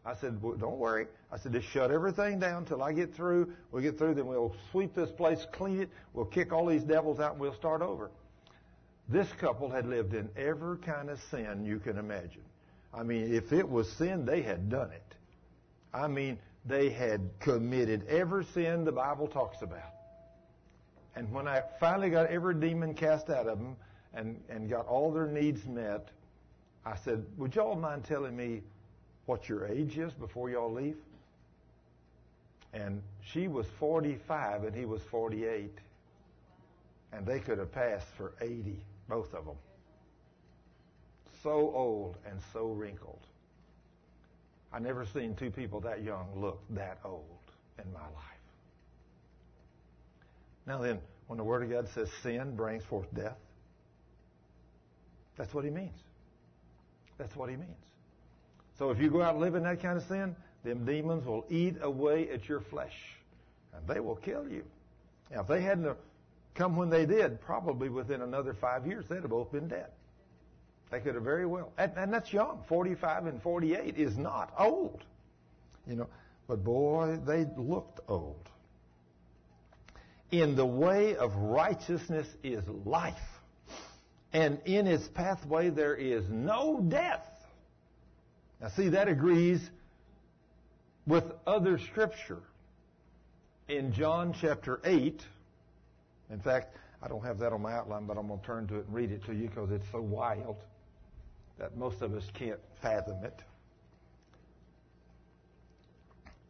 I said, well, don't worry. I said, just shut everything down till I get through. We'll get through, then we'll sweep this place, clean it. We'll kick all these devils out, and we'll start over. This couple had lived in every kind of sin you can imagine. I mean, if it was sin, they had done it. I mean, they had committed every sin the Bible talks about. And when I finally got every demon cast out of them and got all their needs met, I said, would y'all mind telling me what your age is before y'all leave? And she was 45 and he was 48. And they could have passed for 80, both of them. So old and so wrinkled. I never seen 2 people that young look that old in my life. Now then, when the Word of God says sin brings forth death, that's what he means. That's what he means. So if you go out living that kind of sin, them demons will eat away at your flesh, and they will kill you. Now, if they hadn't come when they did, probably within another 5 years, they'd have both been dead. They could have very well. And that's young. 45 and 48 is not old. You know, but boy, they looked old. In the way of righteousness is life, and in its pathway there is no death. Now see, that agrees with other scripture. In John chapter 8, in fact, I don't have that on my outline, but I'm going to turn to it and read it to you because it's so wild that most of us can't fathom it.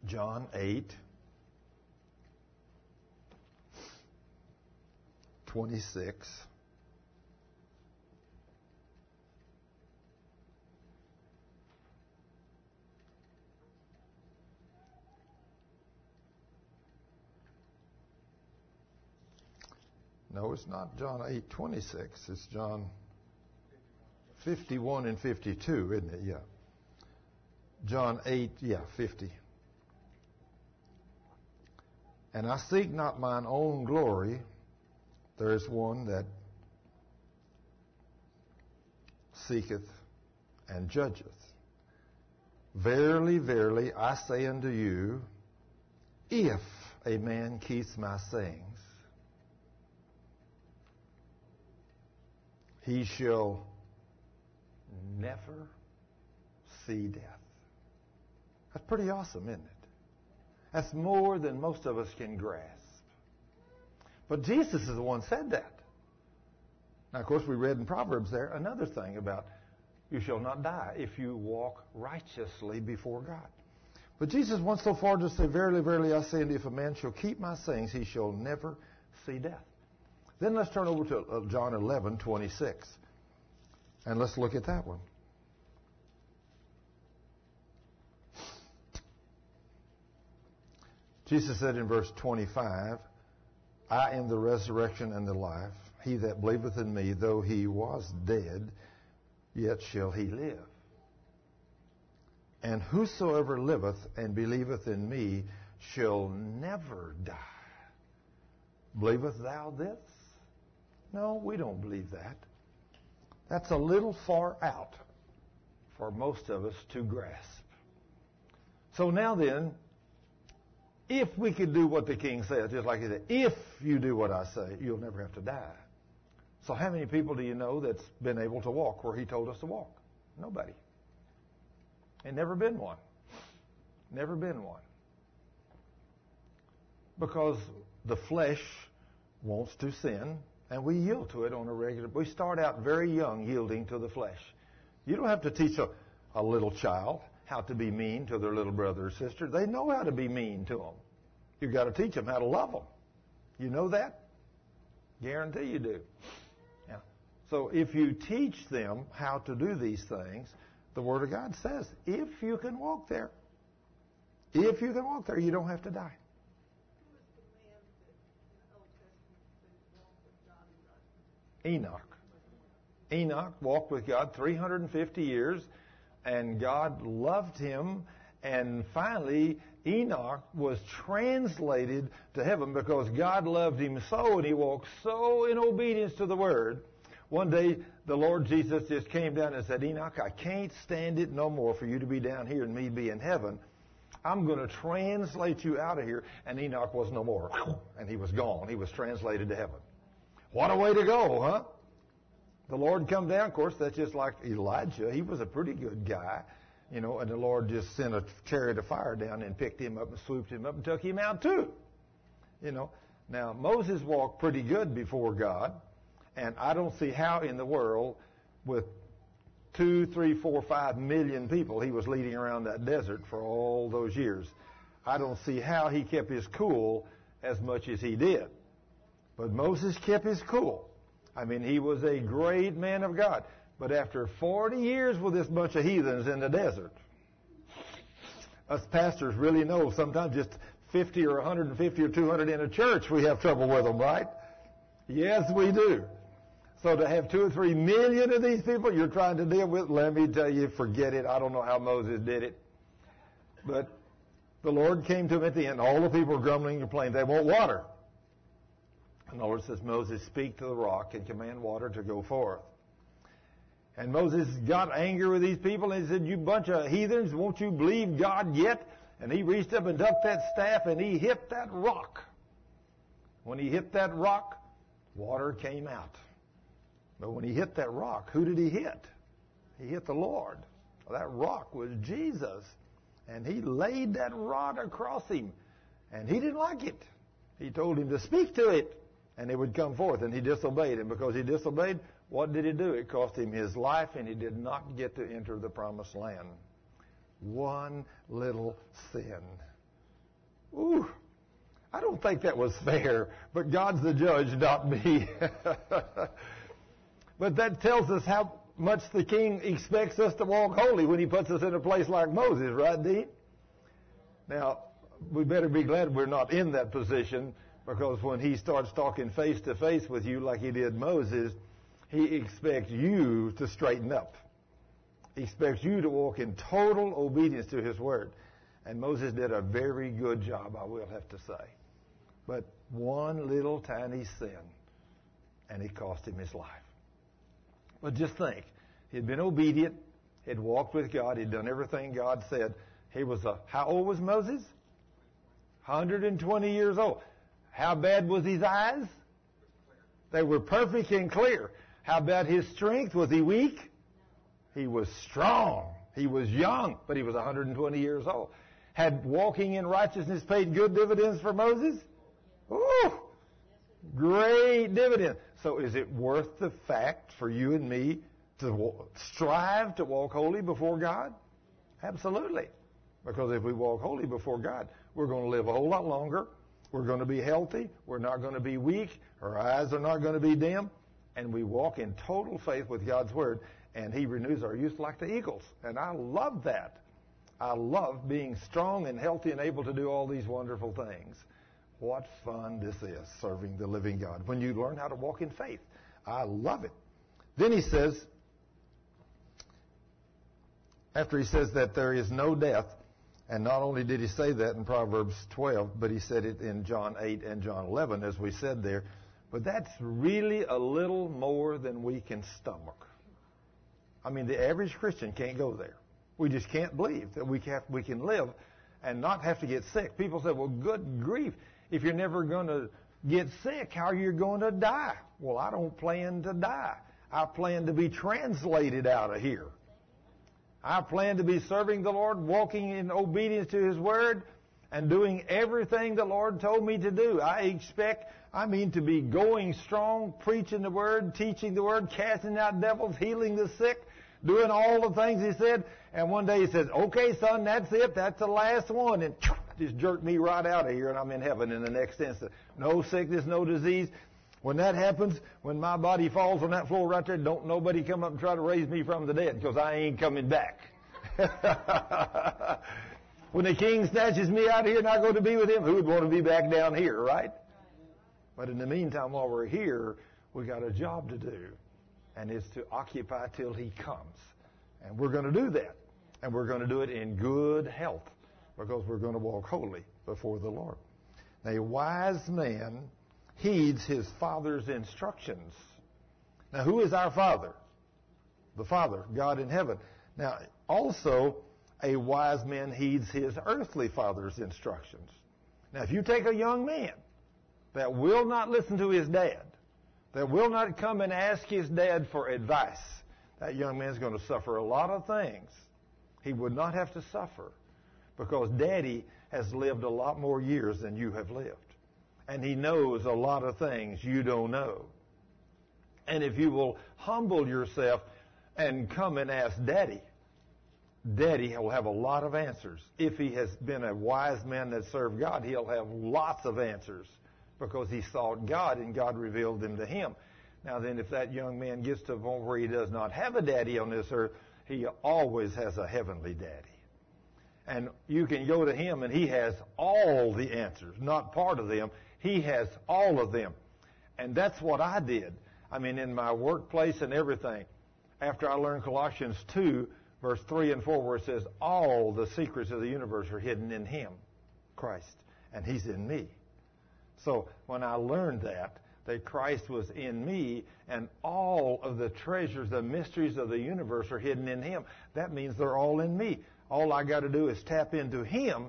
John 8:26. No, it's not John 8:26. It's John 51 and 52, isn't it? Yeah. John 8, yeah, 50. And I seek not mine own glory. There is one that seeketh and judgeth. Verily, verily, I say unto you, if a man keeps my sayings, he shall never see death. That's pretty awesome, isn't it? That's more than most of us can grasp. But Jesus is the one who said that. Now, of course, we read in Proverbs there another thing about you shall not die if you walk righteously before God. But Jesus went so far to say, verily, verily, I say unto you, if a man shall keep my sayings, he shall never see death. Then let's turn over to John 11:26, and let's look at that one. Jesus said in verse 25, I am the resurrection and the life. He that believeth in me, though he was dead, yet shall he live. And whosoever liveth and believeth in me shall never die. Believest thou this? No, we don't believe that. That's a little far out for most of us to grasp. So now then, if we could do what the king says, just like he said, if you do what I say, you'll never have to die. So how many people do you know that's been able to walk where he told us to walk? Nobody. And never been one. Never been one. Because the flesh wants to sin, and we yield to it on a regular basis. We start out very young yielding to the flesh. You don't have to teach a little child how to be mean to their little brother or sister. They know how to be mean to them. You've got to teach them how to love them. You know that? Guarantee you do. Yeah. So if you teach them how to do these things, the Word of God says, if you can walk there, if you can walk there, you don't have to die. Enoch. Enoch walked with God 350 years, and God loved him, and finally Enoch was translated to heaven because God loved him so, and he walked so in obedience to the Word. One day the Lord Jesus just came down and said, Enoch, I can't stand it no more for you to be down here and me be in heaven. I'm going to translate you out of here. And Enoch was no more. And he was gone. He was translated to heaven. What a way to go, huh? The Lord come down. Of course, that's just like Elijah. He was a pretty good guy, you know, and the Lord just sent a chariot of fire down and picked him up and swooped him up and took him out too. You know, now Moses walked pretty good before God, and I don't see how in the world with 2, 3, 4, 5 million people he was leading around that desert for all those years. I don't see how he kept his cool as much as he did. But Moses kept his cool. I mean, he was a great man of God. But after 40 years with this bunch of heathens in the desert, us pastors really know sometimes just 50 or 150 or 200 in a church we have trouble with them, right? Yes, we do. So to have 2 or 3 million of these people you're trying to deal with, let me tell you, forget it. I don't know how Moses did it. But the Lord came to him at the end. All the people are grumbling and complaining. They want water. And the Lord says, Moses, speak to the rock and command water to go forth. And Moses got angry with these people and he said, you bunch of heathens, won't you believe God yet? And he reached up and ducked that staff and he hit that rock. When he hit that rock, water came out. But when he hit that rock, who did he hit? He hit the Lord. Well, that rock was Jesus. And he laid that rod across him. And he didn't like it. He told him to speak to it, and it would come forth, and he disobeyed. And because he disobeyed, what did he do? It cost him his life, and he did not get to enter the promised land. One little sin. Ooh, I don't think that was fair, but God's the judge, not me. But that tells us how much the king expects us to walk holy when he puts us in a place like Moses, right, Dean? Now, we better be glad we're not in that position, because when he starts talking face-to-face with you like he did Moses, he expects you to straighten up. He expects you to walk in total obedience to his word. And Moses did a very good job, I will have to say. But one little tiny sin, and it cost him his life. But just think, he'd been obedient, he'd walked with God, he'd done everything God said. He was how old was Moses? 120 years old. How bad was his eyes? They were perfect and clear. How about his strength? Was he weak? He was strong. He was young, but he was 120 years old. Had walking in righteousness paid good dividends for Moses? Ooh, great dividend. So is it worth the fact for you and me to strive to walk holy before God? Absolutely. Because if we walk holy before God, we're going to live a whole lot longer. We're going to be healthy. We're not going to be weak. Our eyes are not going to be dim. And we walk in total faith with God's Word, and He renews our youth like the eagles. And I love that. I love being strong and healthy and able to do all these wonderful things. What fun this is, serving the living God, when you learn how to walk in faith. I love it. Then he says, after he says that there is no death, and not only did he say that in Proverbs 12, but he said it in John 8 and John 11, as we said there, but that's really a little more than we can stomach. I mean, the average Christian can't go there. We just can't believe that we can live and not have to get sick. People say, well, good grief. If you're never going to get sick, how are you going to die? Well, I don't plan to die. I plan to be translated out of here. I plan to be serving the Lord, walking in obedience to His Word, and doing everything the Lord told me to do. I mean to be going strong, preaching the Word, teaching the Word, casting out devils, healing the sick, doing all the things He said. And one day He says, okay, son, that's it. That's the last one. And just jerked me right out of here, and I'm in heaven in the next instant. No sickness, no disease. When that happens, when my body falls on that floor right there, don't nobody come up and try to raise me from the dead, because I ain't coming back. When the King snatches me out of here and I go to be with Him, who would want to be back down here, right? But in the meantime, while we're here, we got a job to do, and it's to occupy till He comes. And we're going to do that, and we're going to do it in good health, because we're going to walk holy before the Lord. Now, a wise man heeds his father's instructions. Now, who is our Father? The Father, God in heaven. Now, also, a wise man heeds his earthly father's instructions. Now, if you take a young man that will not listen to his dad, that will not come and ask his dad for advice, that young man's going to suffer a lot of things he would not have to suffer, because Daddy has lived a lot more years than you have lived. And He knows a lot of things you don't know. And if you will humble yourself and come and ask Daddy, Daddy will have a lot of answers. If he has been a wise man that served God, he'll have lots of answers, because he sought God and God revealed them to him. Now then, if that young man gets to a point where he does not have a daddy on this earth, he always has a heavenly daddy. And you can go to Him, and He has all the answers, not part of them. He has all of them. And that's what I did. I mean, in my workplace and everything, after I learned Colossians 2, verse 3 and 4, where it says, all the secrets of the universe are hidden in Him, Christ, and He's in me. So when I learned that Christ was in me, and all of the treasures, the mysteries of the universe are hidden in Him, that means they're all in me. All I got to do is tap into Him,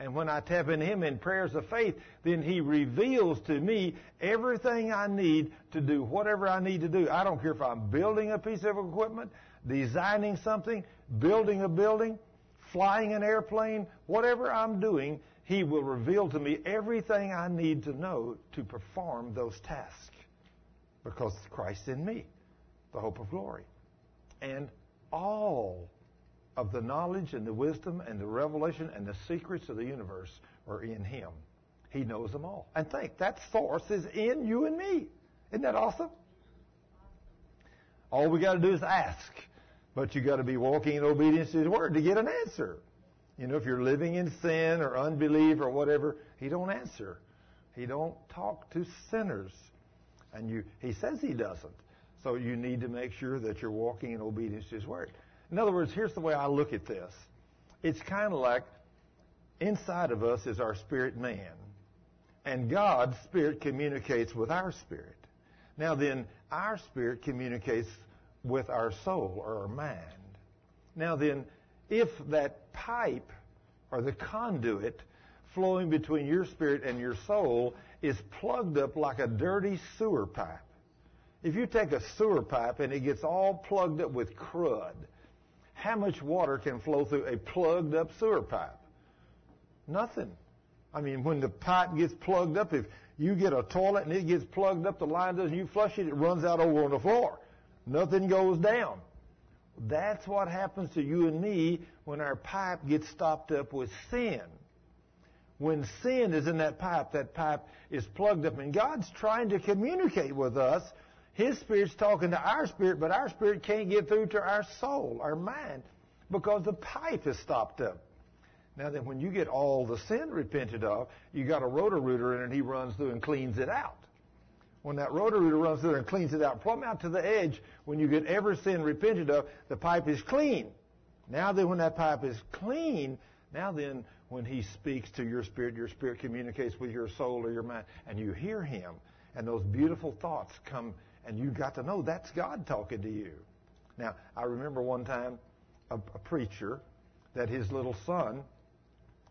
and when I tap into Him in prayers of faith, then He reveals to me everything I need to do, whatever I need to do. I don't care if I'm building a piece of equipment, designing something, building a building, flying an airplane, whatever I'm doing, He will reveal to me everything I need to know to perform those tasks, because Christ in me, the hope of glory. And all of the knowledge and the wisdom and the revelation and the secrets of the universe are in Him. He knows them all. And think, that source is in you and me. Isn't that awesome? All we got to do is ask. But you got to be walking in obedience to His Word to get an answer. You know, if you're living in sin or unbelief or whatever, He don't answer. He don't talk to sinners. And He says He doesn't. So you need to make sure that you're walking in obedience to His Word. In other words, here's the way I look at this. It's kind of like inside of us is our spirit man, and God's spirit communicates with our spirit. Now then, our spirit communicates with our soul or our mind. Now then, if that pipe or the conduit flowing between your spirit and your soul is plugged up like a dirty sewer pipe. If you take a sewer pipe and it gets all plugged up with crud, how much water can flow through a plugged up sewer pipe? Nothing. I mean, when the pipe gets plugged up, if you get a toilet and it gets plugged up, the line doesn't, you flush it, it runs out over on the floor. Nothing goes down. That's what happens to you and me when our pipe gets stopped up with sin. When sin is in that pipe is plugged up, and God's trying to communicate with us. His Spirit's talking to our spirit, but our spirit can't get through to our soul, our mind, because the pipe is stopped up. Now then, when you get all the sin repented of, you got a Roto-Rooter in it, and he runs through and cleans it out. When that Roto-Rooter runs through and cleans it out, plumb out to the edge, when you get every sin repented of, the pipe is clean. Now then, when that pipe is clean, now then, when he speaks to your spirit communicates with your soul or your mind, and you hear him, and those beautiful thoughts come, and you got to know that's God talking to you. Now, I remember one time a preacher that his little son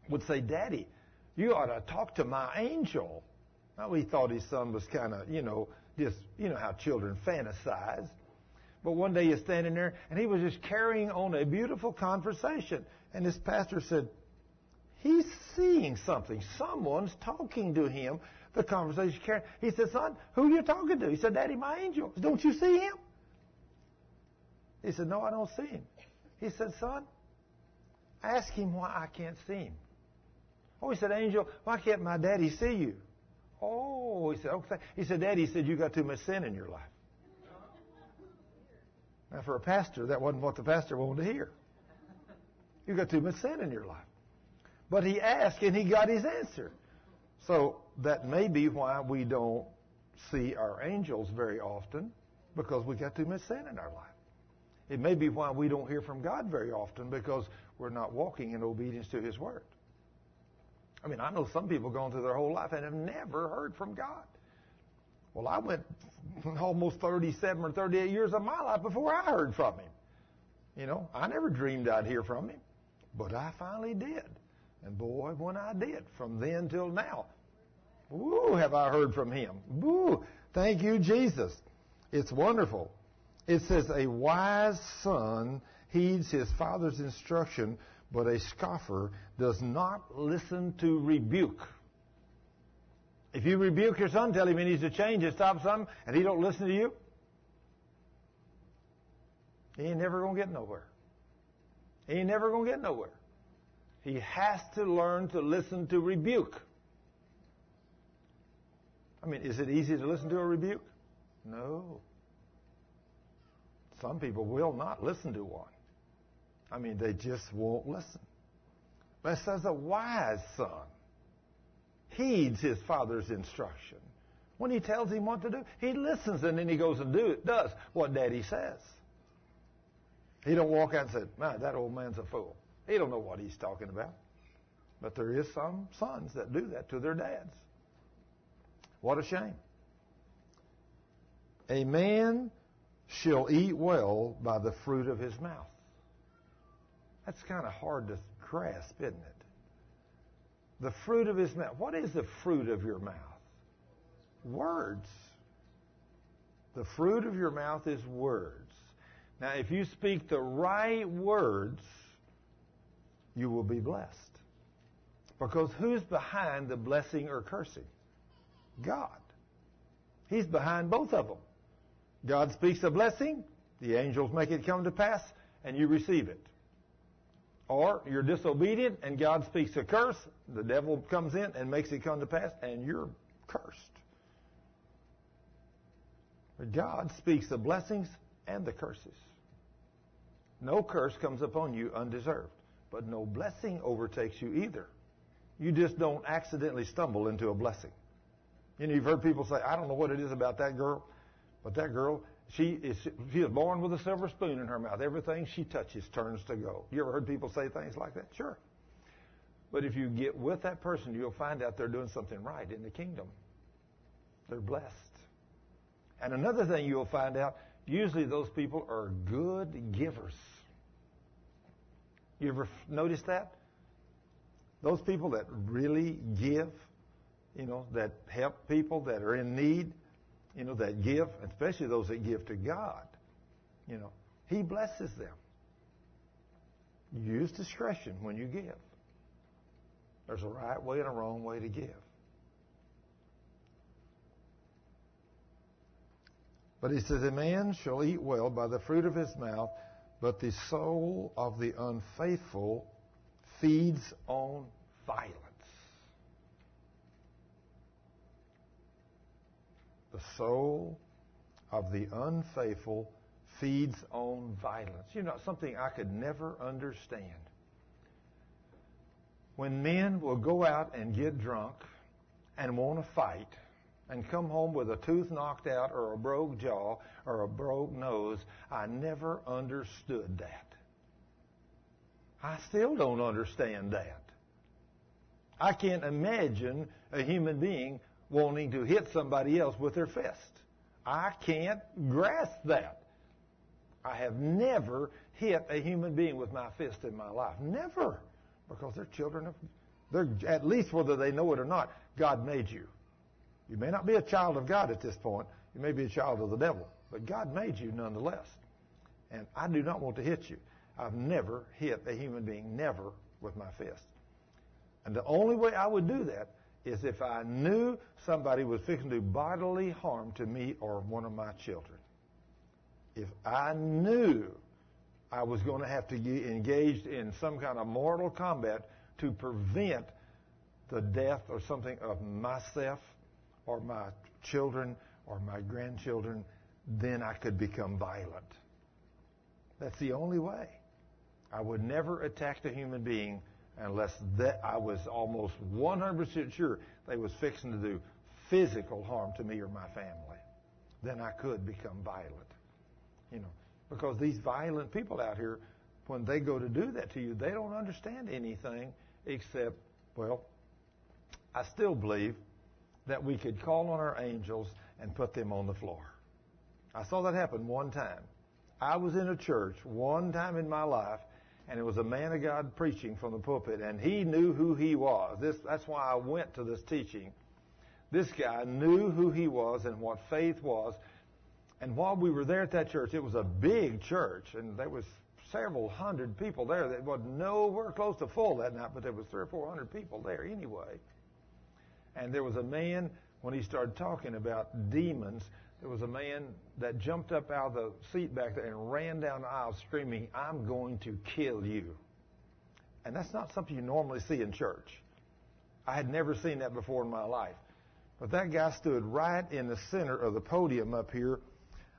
would say, "Daddy, you ought to talk to my angel." Now, he thought his son was kind of, just, how children fantasize. But one day he's standing there, and he was just carrying on a beautiful conversation. And this pastor said, he's seeing something. Someone's talking to him. The conversation carrying. He said, "Son, who are you talking to?" He said, "Daddy, my angel." He said, "Don't you see him?" He said, "No, I don't see him." He said, "Son, ask him why I can't see him." Oh, he said, "Angel, why can't my daddy see you?" Oh, he said, "Okay." He said, "Daddy," he said, "you got too much sin in your life." Now, for a pastor, that wasn't what the pastor wanted to hear. You got too much sin in your life. But he asked, and he got his answer. So that may be why we don't see our angels very often, because we got too much sin in our life. It may be why we don't hear from God very often, because we're not walking in obedience to His Word. I mean, I know some people gone through their whole life and have never heard from God. Well, I went almost 37 or 38 years of my life before I heard from Him. I never dreamed I'd hear from Him, but I finally did. And boy, when I did, from then till now, woo, have I heard from Him. Woo, thank you, Jesus. It's wonderful. It says, "A wise son heeds his father's instruction, but a scoffer does not listen to rebuke." If you rebuke your son, tell him he needs to change and stop something, and he don't listen to you, he ain't never going to get nowhere. He ain't never going to get nowhere. He has to learn to listen to rebuke. I mean, is it easy to listen to a rebuke? No. Some people will not listen to one. I mean, they just won't listen. But it says a wise son heeds his father's instruction. When he tells him what to do, he listens, and then he goes and does what Daddy says. He don't walk out and say, "Man, that old man's a fool. He don't know what he's talking about." But there is some sons that do that to their dads. What a shame. A man shall eat well by the fruit of his mouth. That's kind of hard to grasp, isn't it? The fruit of his mouth. What is the fruit of your mouth? Words. The fruit of your mouth is words. Now, if you speak the right words, you will be blessed. Because who's behind the blessing or cursing? God. He's behind both of them. God speaks a blessing, the angels make it come to pass, and you receive it. Or you're disobedient, and God speaks a curse, the devil comes in and makes it come to pass, and you're cursed. But God speaks the blessings and the curses. No curse comes upon you undeserved. But no blessing overtakes you either. You just don't accidentally stumble into a blessing. You've heard people say, "I don't know what it is about that girl, but that girl, she is born with a silver spoon in her mouth. Everything she touches turns to gold." You ever heard people say things like that? Sure. But if you get with that person, you'll find out they're doing something right in the kingdom. They're blessed. And another thing you'll find out, usually those people are good givers. You ever notice that? Those people that really give, you know, that help people that are in need, you know, that give, especially those that give to God, you know, He blesses them. Use discretion when you give. There's a right way and a wrong way to give. But He says, a man shall eat well by the fruit of his mouth, but the soul of the unfaithful feeds on violence. The soul of the unfaithful feeds on violence. You know, something I could never understand. When men will go out and get drunk and want to fight and come home with a tooth knocked out or a broke jaw or a broke nose, I never understood that. I still don't understand that. I can't imagine a human being wanting to hit somebody else with their fist. I can't grasp that. I have never hit a human being with my fist in my life. Never. Because they're children of... They're, at least whether they know it or not, God made you. You may not be a child of God at this point. You may be a child of the devil. But God made you nonetheless. And I do not want to hit you. I've never hit a human being, never, with my fist. And the only way I would do that is if I knew somebody was fixing to do bodily harm to me or one of my children. If I knew I was going to have to get engaged in some kind of mortal combat to prevent the death or something of myself or my children or my grandchildren, then I could become violent. That's the only way. I would never attack a human being unless that I was almost 100% sure they was fixing to do physical harm to me or my family. Then I could become violent. You know, because these violent people out here, when they go to do that to you, they don't understand anything except, well, I still believe that we could call on our angels and put them on the floor. I saw that happen one time. I was in a church one time in my life, and it was a man of God preaching from the pulpit, and he knew who he was. That's why I went to this teaching. This guy knew who he was and what faith was. And while we were there at that church, it was a big church, and there was several hundred people there. That was nowhere close to full that night, but there was 300 or 400 people there anyway. And there was a man, when he started talking about demons, there was a man that jumped up out of the seat back there and ran down the aisle screaming, "I'm going to kill you." And that's not something you normally see in church. I had never seen that before in my life. But that guy stood right in the center of the podium up here,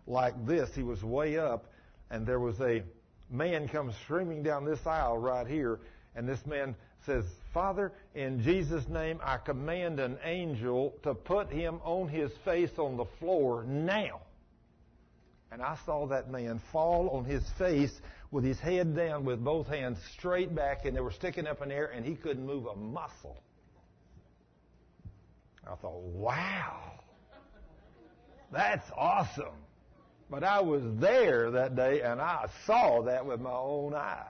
like this. He was way up, and there was a man comes screaming down this aisle right here, and this man says, "Father, in Jesus' name, I command an angel to put him on his face on the floor now." And I saw that man fall on his face with his head down with both hands straight back, and they were sticking up in the air, and he couldn't move a muscle. I thought, wow, that's awesome. But I was there that day, and I saw that with my own eyes.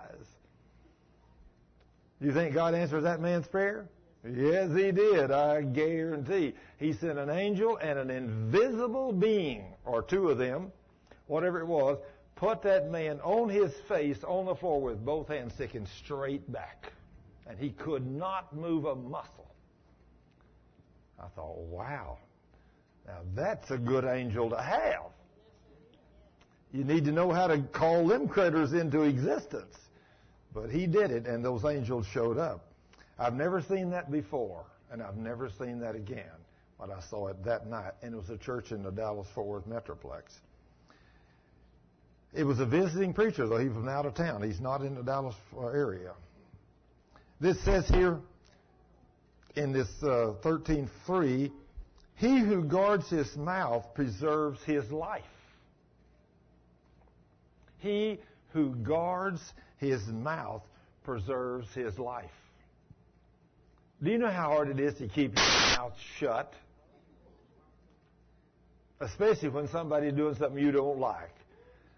You think God answered that man's prayer? Yes, He did. I guarantee. He sent an angel and an invisible being, or two of them, whatever it was, put that man on his face on the floor with both hands sticking straight back. And he could not move a muscle. I thought, wow, now that's a good angel to have. You need to know how to call them critters into existence. But He did it, and those angels showed up. I've never seen that before, and I've never seen that again. But I saw it that night, and it was a church in the Dallas-Fort Worth Metroplex. It was a visiting preacher, though. He was from out of town. He's not in the Dallas area. This says here in this 13:3, "He who guards his mouth preserves his life." He who guards his mouth preserves his life. Do you know how hard it is to keep your mouth shut? Especially when somebody's doing something you don't like.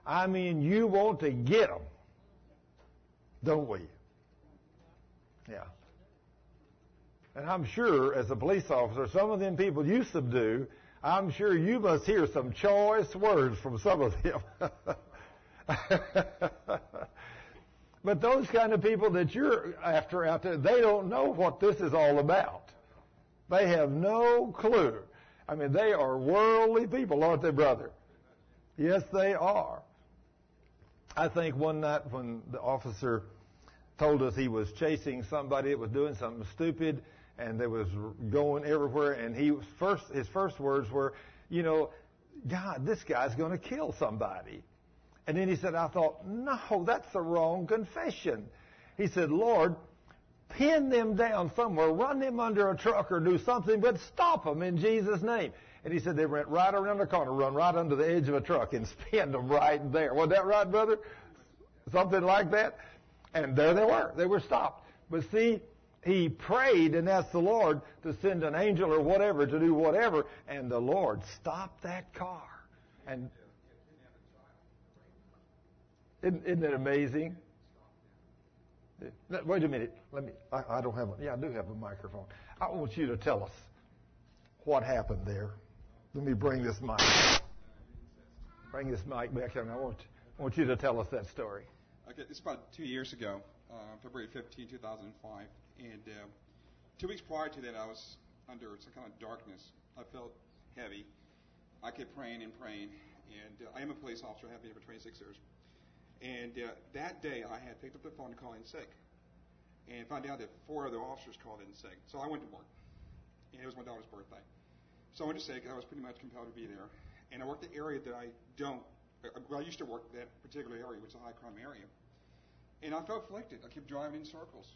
I mean, you want to get them, don't we? Yeah. And I'm sure as a police officer, some of them people you subdue, I'm sure you must hear some choice words from some of them. But those kind of people that you're after out there, they don't know what this is all about. They have no clue. I mean, they are worldly people, aren't they, brother? Yes, they are. I think one night when the officer told us he was chasing somebody that was doing something stupid and they was going everywhere, and his first words were, you know, God, this guy's going to kill somebody. And then he said, I thought, no, that's the wrong confession. He said, Lord, pin them down somewhere, run them under a truck or do something, but stop them in Jesus' name. And he said they went right around the corner, run right under the edge of a truck and spin them right there. Wasn't that right, brother? Something like that. And there they were. They were stopped. But see, he prayed and asked the Lord to send an angel or whatever to do whatever, and the Lord stopped that car. And isn't that amazing? Wait a minute. I don't have one. Yeah, I do have a microphone. I want you to tell us what happened there. Let me bring this mic. Bring this mic back here, and I want you to tell us that story. Okay, it's about 2 years ago, February 15, 2005, and 2 weeks prior to that, I was under some kind of darkness. I felt heavy. I kept praying and praying, and I am a police officer. I have been for 26 years. And that day, I had picked up the phone to call in sick, and found out that 4 other officers called in sick. So I went to work, and it was my daughter's birthday. So I went to sick, and I was pretty much compelled to be there. And I worked the area that I used to work that particular area, which is a high-crime area. And I felt afflicted. I kept driving in circles,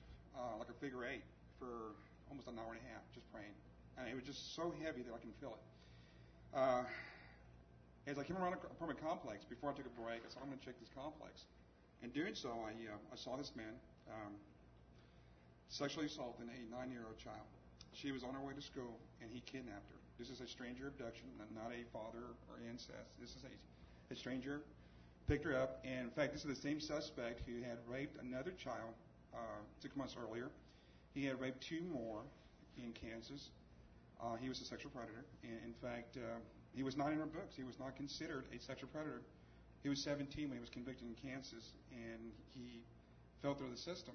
like a figure eight, for almost an hour and a half, just praying. And it was just so heavy that I can feel it. As I came around an apartment complex, before I took a break, I said, I'm going to check this complex. In doing so, I saw this man sexually assaulting a 9-year-old child. She was on her way to school, and he kidnapped her. This is a stranger abduction, not a father or incest. This is a stranger. Picked her up. And, in fact, this is the same suspect who had raped another child 6 months earlier. He had raped 2 more in Kansas. He was a sexual predator. And, in fact, he was not in our books. He was not considered a sexual predator. He was 17 when he was convicted in Kansas, and he fell through the system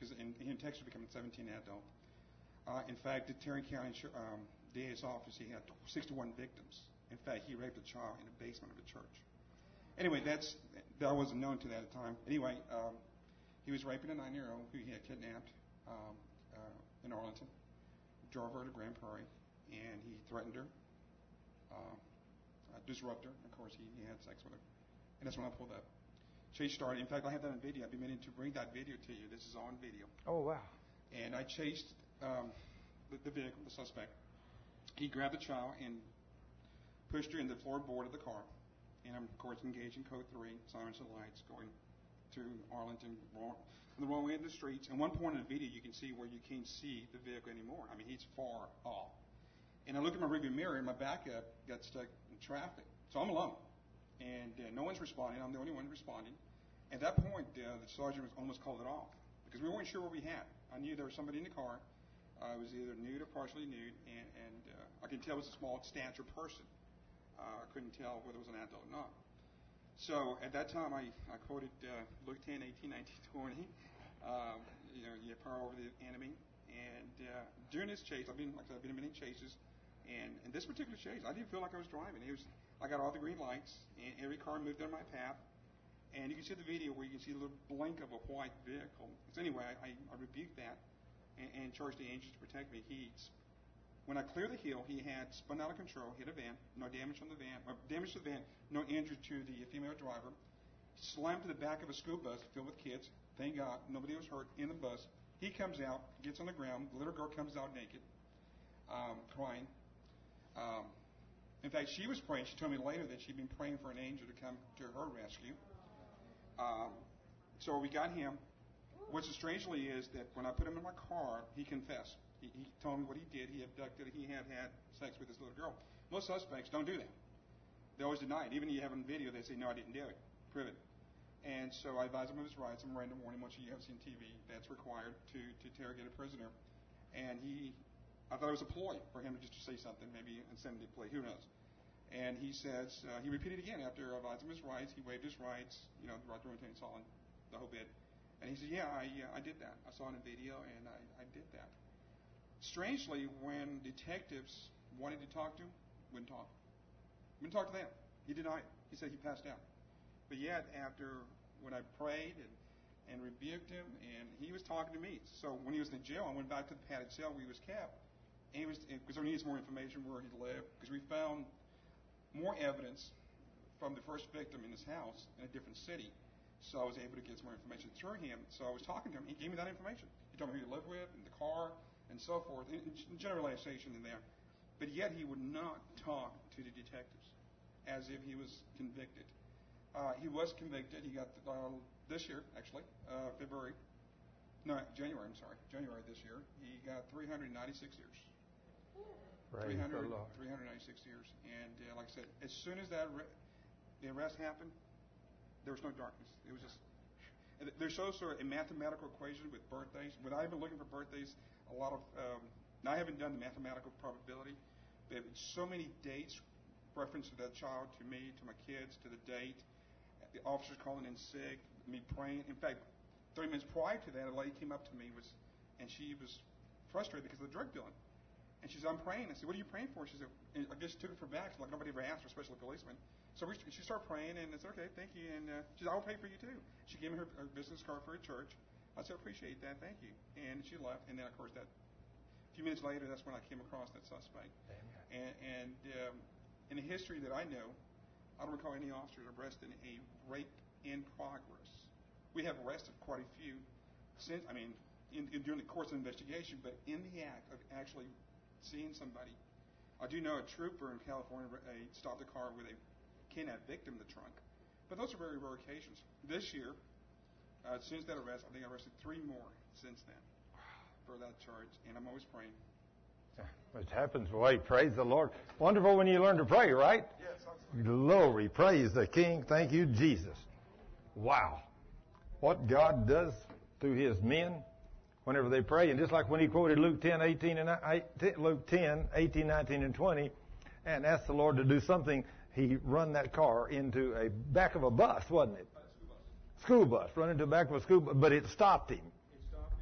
because he in Texas became a 17 adult. In fact, the Tarrant County DA's office, he had 61 victims. In fact, he raped a child in the basement of a church. Anyway, that wasn't known to that at the time. Anyway, he was raping a 9-year-old who he had kidnapped in Arlington, drove her to Grand Prairie, and he threatened her. Disrupt her. Of course, he had sex with her. And that's when I pulled up. Chase started. In fact, I have that on video. I've been meaning to bring that video to you. This is on video. Oh, wow. And I chased the vehicle, the suspect. He grabbed the child and pushed her in the floorboard of the car. And I'm, of course, engaged in code 3, sirens and lights, going to Arlington, the wrong way in the streets. At one point in the video, you can see where you can't see the vehicle anymore. I mean, he's far off. And I looked at my rearview mirror, and my backup got stuck in traffic. So I'm alone, and no one's responding. I'm the only one responding. At that point, the sergeant was almost called it off because we weren't sure what we had. I knew there was somebody in the car. It was either nude or partially nude, and I could tell it was a small stature person. I couldn't tell whether it was an adult or not. So at that time, I quoted Luke 10, 18, 19, 20. You have power over the enemy. And during this chase, I've been in many chases. And in this particular chase, I didn't feel like I was driving. I got all the green lights, and every car moved on my path. And you can see the video where you can see a little blink of a white vehicle. So anyway, I rebuked that and charged the angels to protect me. When I cleared the hill, he had spun out of control, hit a van, no damage on the van, or damage to the van, no injury to the female driver. Slammed to the back of a school bus filled with kids. Thank God, nobody was hurt in the bus. He comes out, gets on the ground. The little girl comes out naked, crying. In fact, she was praying. She told me later that she'd been praying for an angel to come to her rescue. So we got him. What's strangely is that when I put him in my car, he confessed. He told me what he did. He abducted. He had sex with this little girl. Most suspects don't do that. They always deny it. Even if you have on video, they say, no, I didn't do it. Prove it. And so I advised him of his rights. I'm a random warning. Once you have seen TV, that's required to interrogate a prisoner. And I thought it was a ploy for him just to say something, maybe incendiary play, who knows. And he says, he repeated again after advising his rights. He waived his rights, you know, the right to remain and all, and the whole bit. And he said, I did that. I saw it in a video, and I did that. Strangely, when detectives wanted to talk to him, wouldn't talk. Wouldn't talk to them. He denied it. He said he passed out. But yet, after when I prayed and rebuked him, and he was talking to me. So when he was in jail, I went back to the padded cell where he was kept. And because I needed some more information where he lived, because we found more evidence from the first victim in his house in a different city. So I was able to get some more information through him. So I was talking to him. He gave me that information. He told me who he lived with and the car and so forth, and generalization in there. But yet he would not talk to the detectives as if he was convicted. He was convicted. He got this year, actually, January this year. He got 396 years. 396 years. And like I said, as soon as that the arrest happened, there was no darkness. It was just, there's also a mathematical equation with birthdays. Without even looking for birthdays, a lot of, now I haven't done the mathematical probability, but so many dates, reference to that child, to me, to my kids, to the date, the officers calling in sick, me praying. In fact, 30 minutes prior to that, a lady came up to me, and she was frustrated because of the drug dealing. And she said, I'm praying. I said, what are you praying for? She said, I just took it for back. Like nobody ever asked her, especially a policeman. So she started praying, and I said, okay, thank you. And she said, I'll pray for you too. She gave me her business card for a church. I said, I appreciate that, thank you. And she left. And then, of course, that a few minutes later, that's when I came across that suspect. Amen. And in the history that I know, I don't recall any officers arrested in a rape in progress. We have arrested quite a few since, I mean, during the course of investigation, but in the act of actually seeing somebody. I do know a trooper in California stopped a car with a kidnapped victim in the trunk. But those are very rare occasions. This year, since that arrest, I think I arrested 3 more since then for that charge, and I'm always praying. It happens, boy. Praise the Lord. Wonderful when you learn to pray, right? Yes, absolutely. Glory. Praise the King. Thank you, Jesus. Wow. What God does through His men whenever they pray. And just like when he quoted Luke 10, 18, 19, and 20, and asked the Lord to do something, he run that car into a back of a bus, wasn't it? School bus. Run into the back of a school bus, but it stopped him. It stopped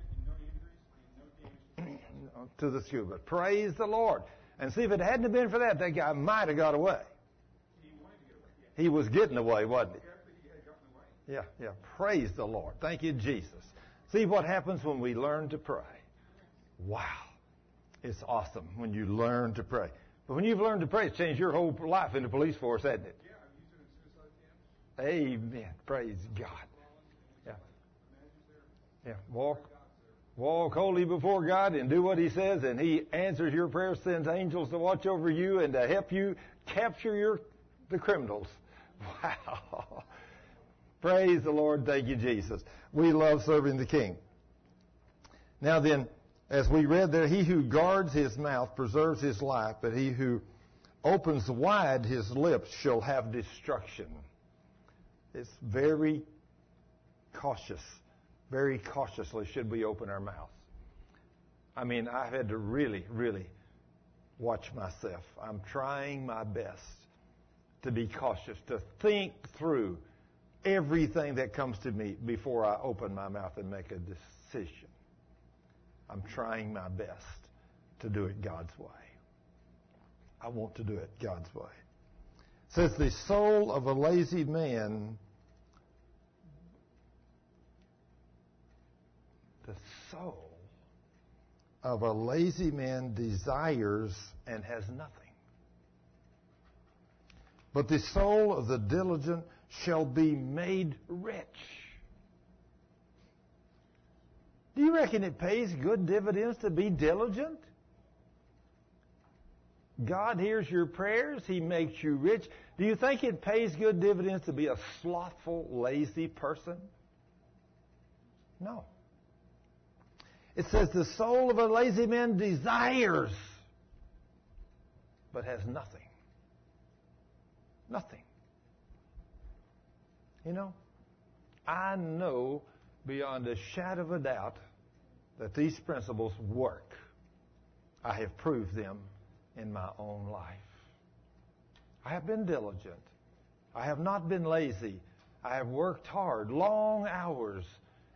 it, and no injuries, and no damage to the school bus. Praise the Lord. And see, if it hadn't been for that guy might have got away. He wanted to get away. Yeah. He was getting away, wasn't he? Yeah. Praise the Lord. Thank you, Jesus. See what happens when we learn to pray. Wow. It's awesome when you learn to pray. But when you've learned to pray, it's changed your whole life in the police force, hasn't it? Yeah, I'm using it in suicide camps. Amen. Praise God. Yeah. Yeah. Walk holy before God and do what He says, and He answers your prayers, sends angels to watch over you and to help you capture the criminals. Wow. Praise the Lord. Thank you, Jesus. We love serving the King. Now then, as we read there, he who guards his mouth preserves his life, but he who opens wide his lips shall have destruction. It's very cautious. Very cautiously should we open our mouths. I mean, I've had to really, really watch myself. I'm trying my best to be cautious, to think through everything that comes to me before I open my mouth and make a decision. I'm trying my best to do it God's way. I want to do it God's way. It says the soul of a lazy man, desires and has nothing. But the soul of the diligent shall be made rich. Do you reckon it pays good dividends to be diligent? God hears your prayers. He makes you rich. Do you think it pays good dividends to be a slothful, lazy person? No. It says the soul of a lazy man desires, but has nothing. Nothing. You know, I know beyond a shadow of a doubt that these principles work. I have proved them in my own life. I have been diligent. I have not been lazy. I have worked hard, long hours,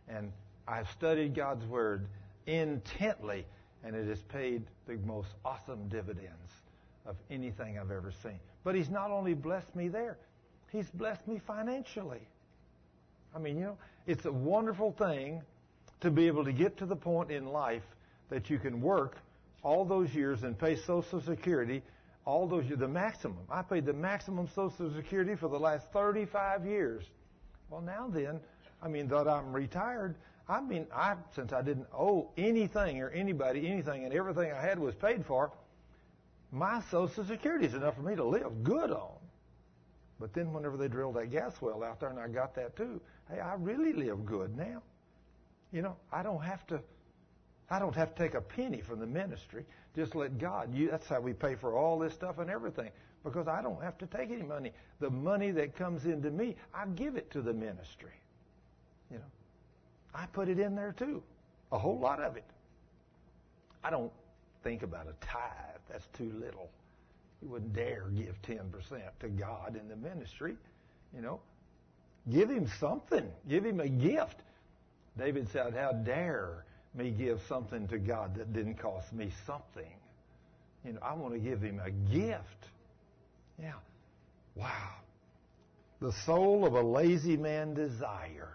and I've studied God's Word intently, and it has paid the most awesome dividends of anything I've ever seen. But He's not only blessed me there, He's blessed me financially. I mean, you know, it's a wonderful thing to be able to get to the point in life that you can work all those years and pay Social Security all those years, the maximum. I paid the maximum Social Security for the last 35 years. Well, now then, I mean, that I'm retired, I mean, since I didn't owe anything or anybody anything and everything I had was paid for, my Social Security is enough for me to live good on. But then whenever they drilled that gas well out there, and I got that too, hey, I really live good now. You know, I don't have to take a penny from the ministry. Just let God. That's how we pay for all this stuff and everything, because I don't have to take any money. The money that comes into me, I give it to the ministry. You know, I put it in there too, a whole lot of it. I don't think about a tithe. That's too little. You wouldn't dare give 10% to God in the ministry. You know, give Him something. Give Him a gift. David said, how dare me give something to God that didn't cost me something. You know, I want to give Him a gift. Yeah. Wow. The soul of a lazy man desires.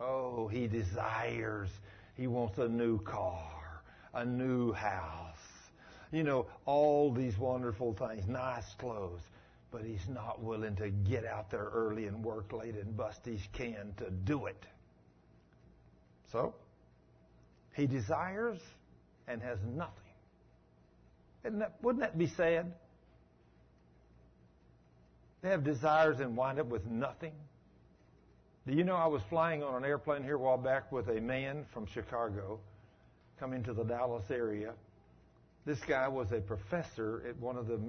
Oh, he desires. He wants a new car, a new house. You know, all these wonderful things, nice clothes. But he's not willing to get out there early and work late and bust his can to do it. So, he desires and has nothing. Wouldn't that be sad? They have desires and wind up with nothing. Do you know I was flying on an airplane here a while back with a man from Chicago coming to the Dallas area. This guy was a professor at one of the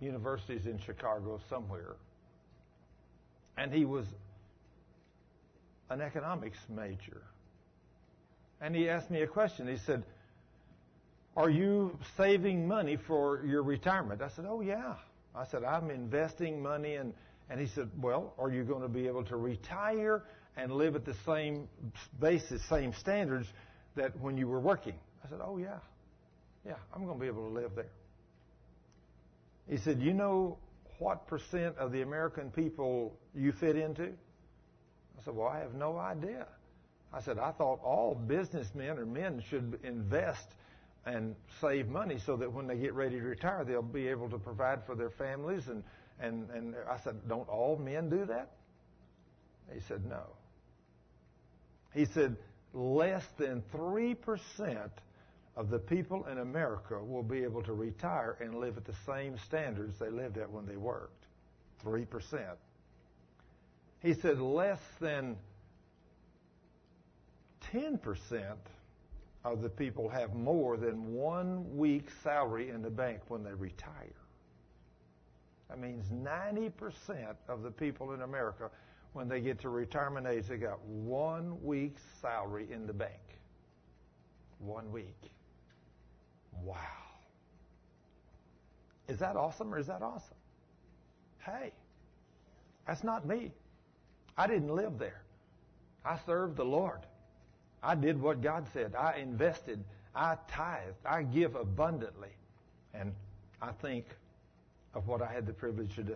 universities in Chicago somewhere. And he was an economics major. And he asked me a question. He said, are you saving money for your retirement? I said, oh, yeah. I said, I'm investing money. And he said, well, are you going to be able to retire and live at the same basis, same standards that when you were working? I said, oh, yeah. Yeah, I'm going to be able to live there. He said, you know what percent of the American people you fit into? I said, well, I have no idea. I said, I thought all businessmen or men should invest and save money so that when they get ready to retire, they'll be able to provide for their families. And I said, don't all men do that? He said, no. He said, less than 3% of the people in America will be able to retire and live at the same standards they lived at when they worked. 3%. He said, less than 10% of the people have more than 1 week's salary in the bank when they retire. That means 90% of the people in America, when they get to retirement age, they got 1 week's salary in the bank. 1 week. Wow. Is that awesome or is that awesome? Hey, that's not me. I didn't live there. I served the Lord. I did what God said. I invested. I tithed. I give abundantly. And I think of what I had the privilege to do.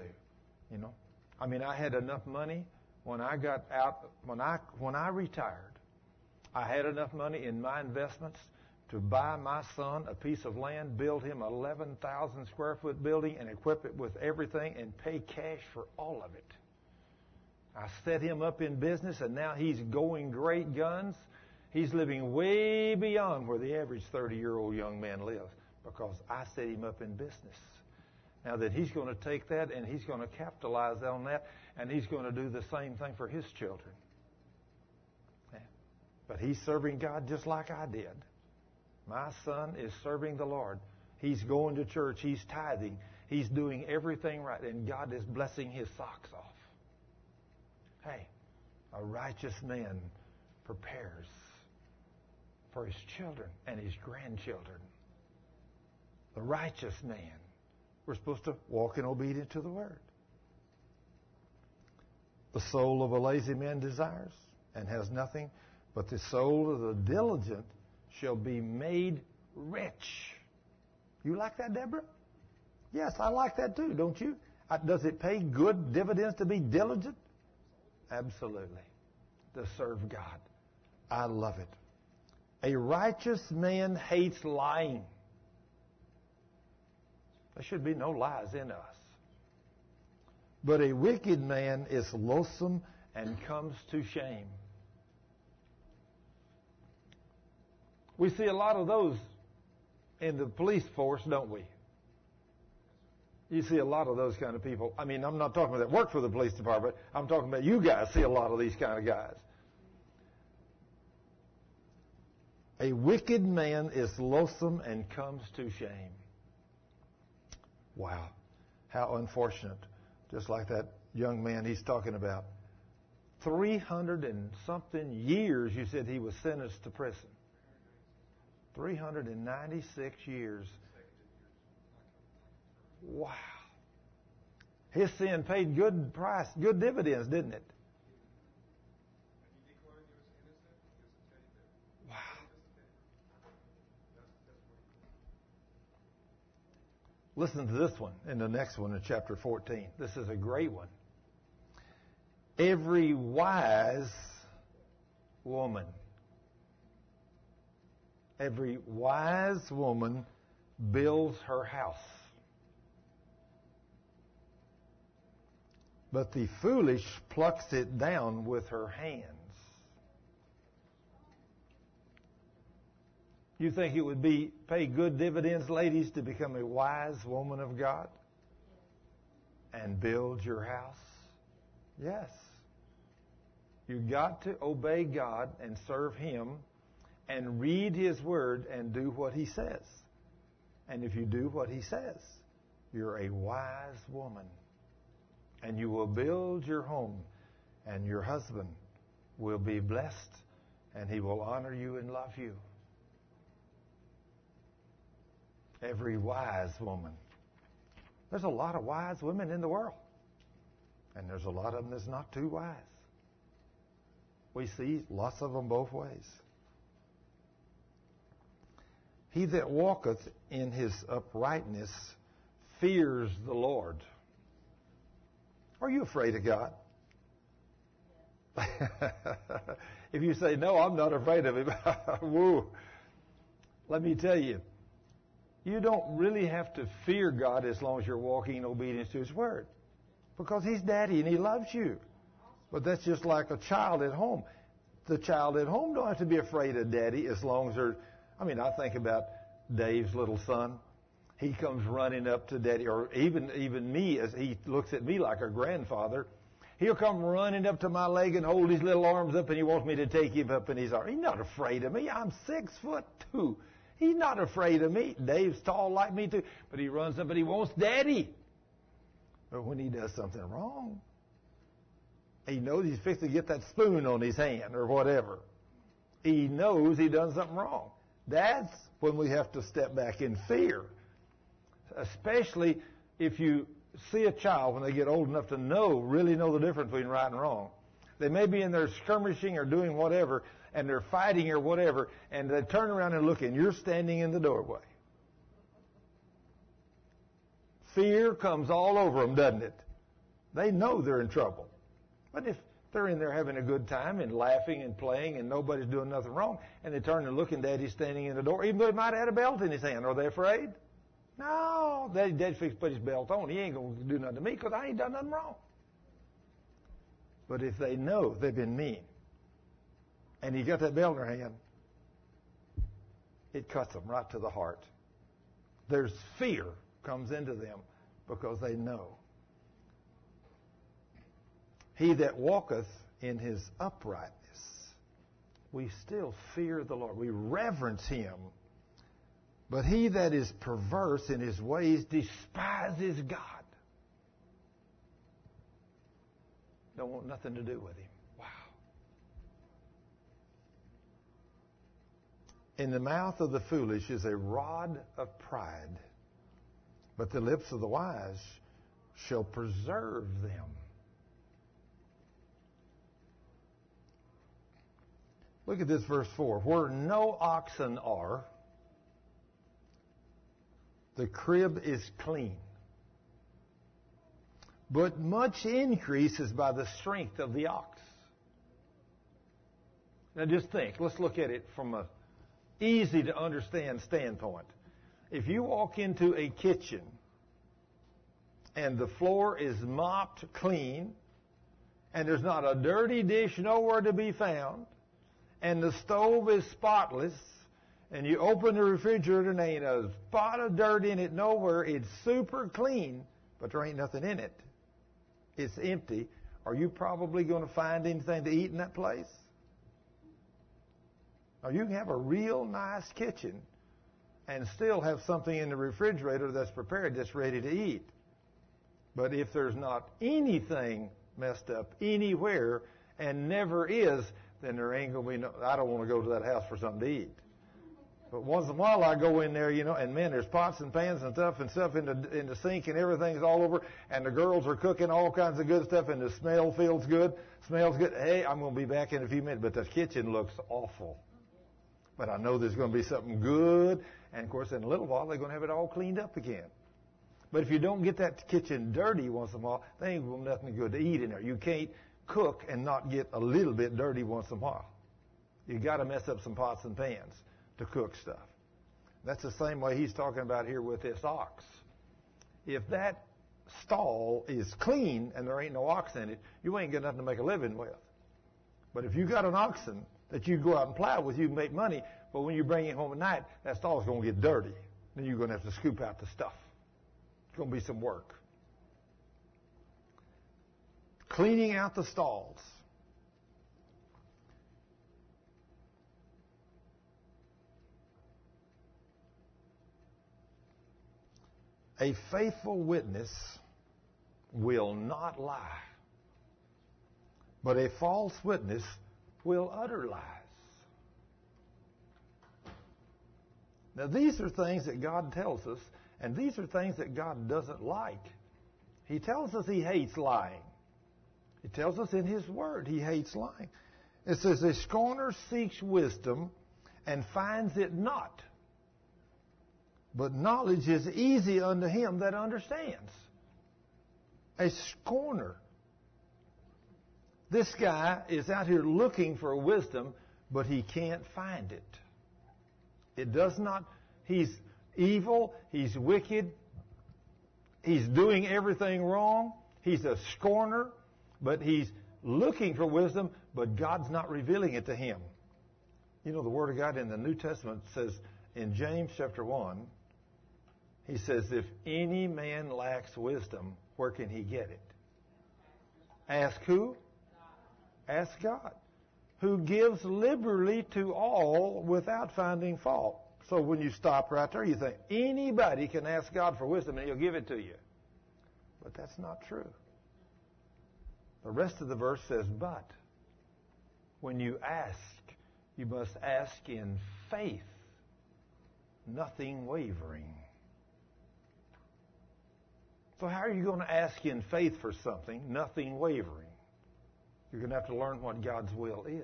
You know? I mean, I had enough money when I got out, when I retired. I had enough money in my investments to buy my son a piece of land, build him an 11,000 square foot building and equip it with everything and pay cash for all of it. I set him up in business and now he's going great guns. He's living way beyond where the average 30-year-old young man lives because I set him up in business. Now that he's going to take that and he's going to capitalize on that and he's going to do the same thing for his children. Yeah. But he's serving God just like I did. My son is serving the Lord. He's going to church. He's tithing. He's doing everything right. And God is blessing his socks off. Hey, a righteous man prepares for his children and his grandchildren. the righteous man. We're supposed to walk in obedience to the Word. The soul of a lazy man desires and has nothing, but the soul of the diligent shall be made rich. You like that, Deborah? Yes, I like that too, don't you? Does it pay good dividends to be diligent? Absolutely. To serve God. I love it. A righteous man hates lying. There should be no lies in us. But a wicked man is loathsome and comes to shame. We see a lot of those in the police force, don't we? You see a lot of those kind of people. I mean, I'm not talking about that work for the police department. I'm talking about you guys see a lot of these kind of guys. A wicked man is loathsome and comes to shame. Wow. How unfortunate. Just like that young man he's talking about. 300 and something years you said he was sentenced to prison. 396 years. Wow. His sin paid good price, good dividends, didn't it? Wow. Listen to this one and the next one in chapter 14. This is a great one. Every wise woman. Every wise woman builds her house. But the foolish plucks it down with her hands. You think it would pay good dividends, ladies, to become a wise woman of God and build your house? Yes. You've got to obey God and serve Him and read His Word and do what He says. And if you do what He says, you're a wise woman. And you will build your home, and your husband will be blessed, and he will honor you and love you. Every wise woman. There's a lot of wise women in the world, and there's a lot of them that's not too wise. We see lots of them both ways. He that walketh in his uprightness fears the Lord. Are you afraid of God? If you say, no, I'm not afraid of Him, woo. Let me tell you, you don't really have to fear God as long as you're walking in obedience to His Word. Because He's Daddy and He loves you. But that's just like a child at home. The child at home don't have to be afraid of Daddy as long as they're... I mean, I think about Dave's little son. He comes running up to Daddy, or even me, as he looks at me like a grandfather. He'll come running up to my leg and hold his little arms up, and he wants me to take him up in his arms. He's not afraid of me. I'm 6'2". He's not afraid of me. Dave's tall like me, too. But he runs up and he wants Daddy. But when he does something wrong, he knows he's fixing to get that spoon on his hand or whatever. He knows he done something wrong. That's when we have to step back in fear. Especially if you see a child when they get old enough to really know the difference between right and wrong. They may be in there skirmishing or doing whatever, and they're fighting or whatever, and they turn around and look, and you're standing in the doorway. Fear comes all over them, doesn't it? They know they're in trouble. But if they're in there having a good time and laughing and playing and nobody's doing nothing wrong, and they turn and look, and Daddy's standing in the door, even though he might have had a belt in his hand, are they afraid? No, Daddy fixed to put his belt on. He ain't going to do nothing to me because I ain't done nothing wrong. But if they know they've been mean and he got that belt in their hand, it cuts them right to the heart. There's fear comes into them because they know. He that walketh in his uprightness. We still fear the Lord. We reverence Him. But he that is perverse in his ways despises God. Don't want nothing to do with Him. Wow. In the mouth of the foolish is a rod of pride, but the lips of the wise shall preserve them. Look at this verse 4. Where no oxen are, the crib is clean, but much increase is by the strength of the ox. Now just think. Let's look at it from an easy-to-understand standpoint. If you walk into a kitchen and the floor is mopped clean and there's not a dirty dish nowhere to be found and the stove is spotless, and you open the refrigerator and there ain't a spot of dirt in it nowhere. It's super clean, but there ain't nothing in it. It's empty. Are you probably going to find anything to eat in that place? Now, you can have a real nice kitchen and still have something in the refrigerator that's prepared, that's ready to eat. But if there's not anything messed up anywhere and never is, then there ain't going to be no, I don't want to go to that house for something to eat. But once in a while I go in there, you know, and man, there's pots and pans and stuff in the sink and everything's all over. And the girls are cooking all kinds of good stuff and the smell feels good, smells good. Hey, I'm going to be back in a few minutes, but the kitchen looks awful. But I know there's going to be something good. And of course, in a little while, they're going to have it all cleaned up again. But if you don't get that kitchen dirty once in a while, there ain't going to be nothing good to eat in there. You can't cook and not get a little bit dirty once in a while. You got to mess up some pots and pans to cook stuff. That's the same way he's talking about here with this ox. If that stall is clean and there ain't no ox in it, you ain't got nothing to make a living with. But if you got an oxen that you go out and plow with, you can make money, but when you bring it home at night, that stall's going to get dirty. Then you're going to have to scoop out the stuff. It's going to be some work. Cleaning out the stalls. A faithful witness will not lie, but a false witness will utter lies. Now, these are things that God tells us, and these are things that God doesn't like. He tells us He hates lying. He tells us in His Word He hates lying. It says, a scorner seeks wisdom and finds it not, but knowledge is easy unto him that understands. A scorner. This guy is out here looking for wisdom, but he can't find it. It does not. He's evil. He's wicked. He's doing everything wrong. He's a scorner, but he's looking for wisdom, but God's not revealing it to him. You know, the Word of God in the New Testament says in James chapter 1, he says, if any man lacks wisdom, where can he get it? Ask who? Ask God, who gives liberally to all without finding fault. So when you stop right there, you think, anybody can ask God for wisdom and He'll give it to you. But that's not true. The rest of the verse says, but when you ask, you must ask in faith, nothing wavering. So how are you going to ask in faith for something, nothing wavering? You're going to have to learn what God's will is.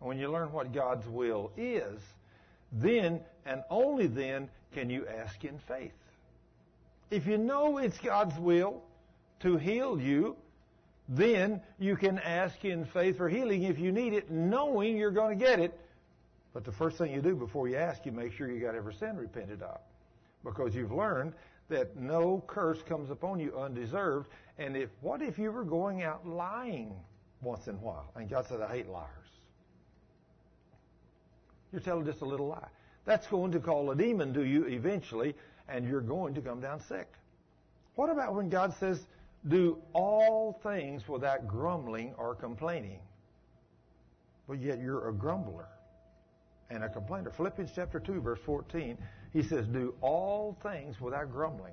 And when you learn what God's will is, then and only then can you ask in faith. If you know it's God's will to heal you, then you can ask in faith for healing if you need it, knowing you're going to get it. But the first thing you do before you ask, you make sure you got every sin repented of. Because you've learned that no curse comes upon you undeserved. And what if you were going out lying once in a while? And God said, I hate liars. You're telling just a little lie. That's going to call a demon to you eventually, and you're going to come down sick. What about when God says, do all things without grumbling or complaining? But yet you're a grumbler and a complainer. Philippians chapter 2, verse 14, he says, do all things without grumbling.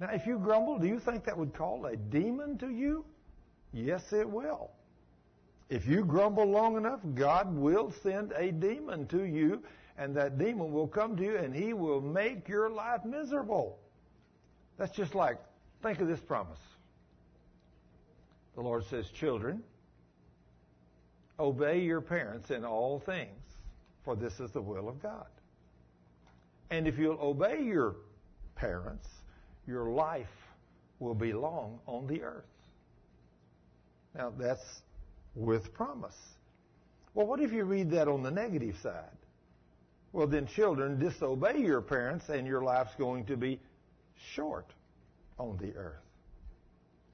Now, if you grumble, do you think that would call a demon to you? Yes, it will. If you grumble long enough, God will send a demon to you, and that demon will come to you, and he will make your life miserable. That's just like, think of this promise. The Lord says, children, obey your parents in all things, for this is the will of God. And if you'll obey your parents, your life will be long on the earth. Now, that's with promise. Well, what if you read that on the negative side? Well, then, children, disobey your parents, and your life's going to be short on the earth.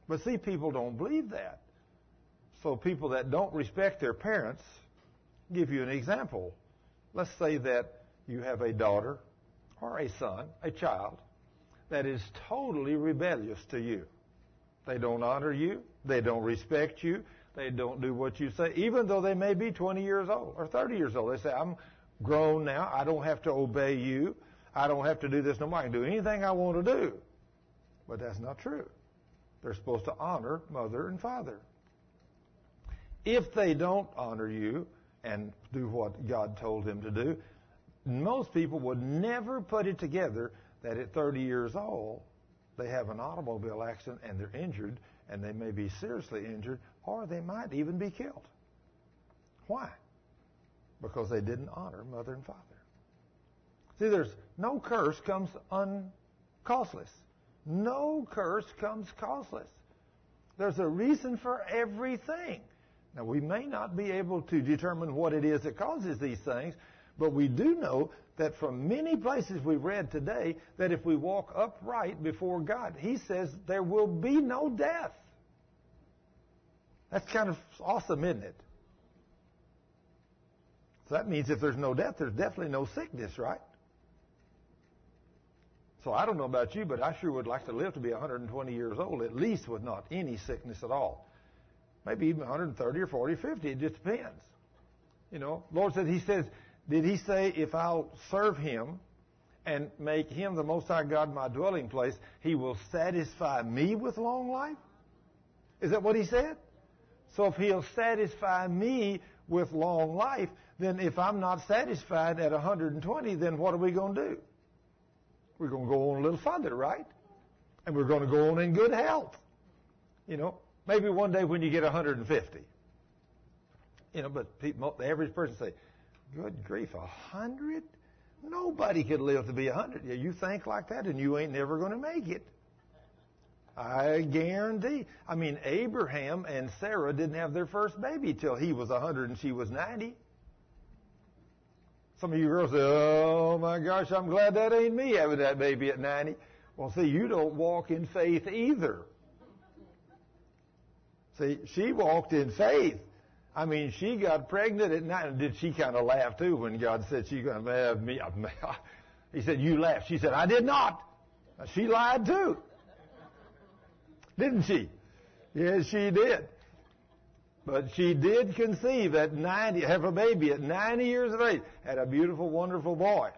But see, people don't believe that. So people that don't respect their parents, give you an example. Let's say that you have a daughter or a son, a child, that is totally rebellious to you. They don't honor you. They don't respect you. They don't do what you say, even though they may be 20 years old or 30 years old. They say, I'm grown now. I don't have to obey you. I don't have to do this no more. I can do anything I want to do. But that's not true. They're supposed to honor mother and father. If they don't honor you and do what God told them to do, most people would never put it together that at 30 years old, they have an automobile accident and they're injured, and they may be seriously injured, or they might even be killed. Why? Because they didn't honor mother and father. See, there's no curse comes causeless. No curse comes causeless. There's a reason for everything. Now, we may not be able to determine what it is that causes these things, but we do know that from many places we read today that if we walk upright before God, He says there will be no death. That's kind of awesome, isn't it? So that means if there's no death, there's definitely no sickness, right? So I don't know about you, but I sure would like to live to be 120 years old, at least with not any sickness at all. Maybe even 130 or 40 or 50. It just depends. You know, Lord said, He says, did He say, if I'll serve Him and make Him the Most High God my dwelling place, He will satisfy me with long life? Is that what He said? So if He'll satisfy me with long life, then if I'm not satisfied at 120, then what are we going to do? We're going to go on a little further, right? And we're going to go on in good health. You know, maybe one day when you get 150. You know, but people, the average person say, good grief, 100? Nobody could live to be 100. Yeah, you think like that and you ain't never going to make it. I guarantee. I mean, Abraham and Sarah didn't have their first baby till he was 100 and she was 90. Some of you girls say, oh my gosh, I'm glad that ain't me having that baby at 90. Well, see, you don't walk in faith either. See, she walked in faith. I mean, she got pregnant at 9. Did she kind of laugh, too, when God said she's going to have me? He said, you laughed. She said, I did not. She lied, too. Didn't she? Yes, she did. But she did conceive at 90, have a baby at 90 years of age, had a beautiful, wonderful boy.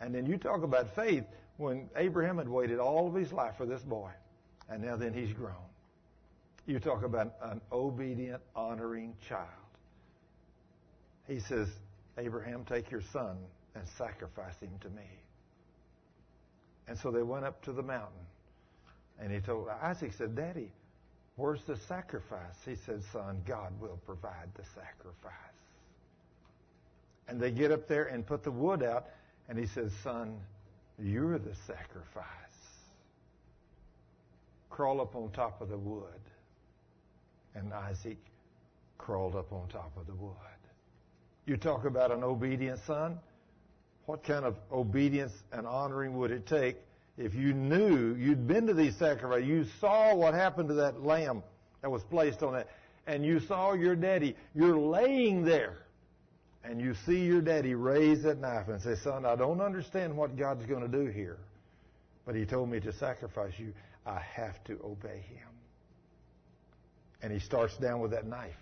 And then you talk about faith when Abraham had waited all of his life for this boy. And now then he's grown. You talk about an obedient, honoring child. He says, Abraham, take your son and sacrifice him to me. And so they went up to the mountain. And he told Isaac, said, Daddy, where's the sacrifice? He said, son, God will provide the sacrifice. And they get up there and put the wood out. And he says, son, you're the sacrifice. Crawl up on top of the wood. And Isaac crawled up on top of the wood. You talk about an obedient son. What kind of obedience and honoring would it take if you knew you'd been to these sacrifices? You saw what happened to that lamb that was placed on that. And you saw your daddy. You're laying there. And you see your daddy raise that knife and say, son, I don't understand what God's going to do here. But He told me to sacrifice you. I have to obey Him. And he starts down with that knife.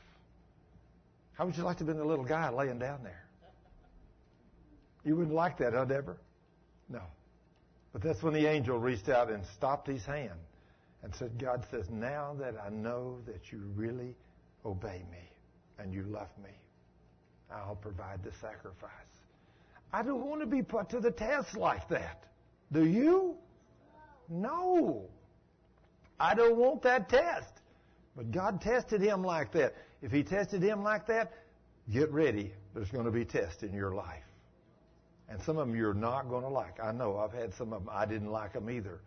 How would you like to have been the little guy laying down there? You wouldn't like that, huh, Deborah? No. But that's when the angel reached out and stopped his hand and said, God says, now that I know that you really obey me and you love me, I'll provide the sacrifice. I don't want to be put to the test like that. Do you? No. I don't want that test. But God tested him like that. If he tested him like that, get ready. There's going to be tests in your life. And some of them you're not going to like. I know. I've had some of them. I didn't like them either.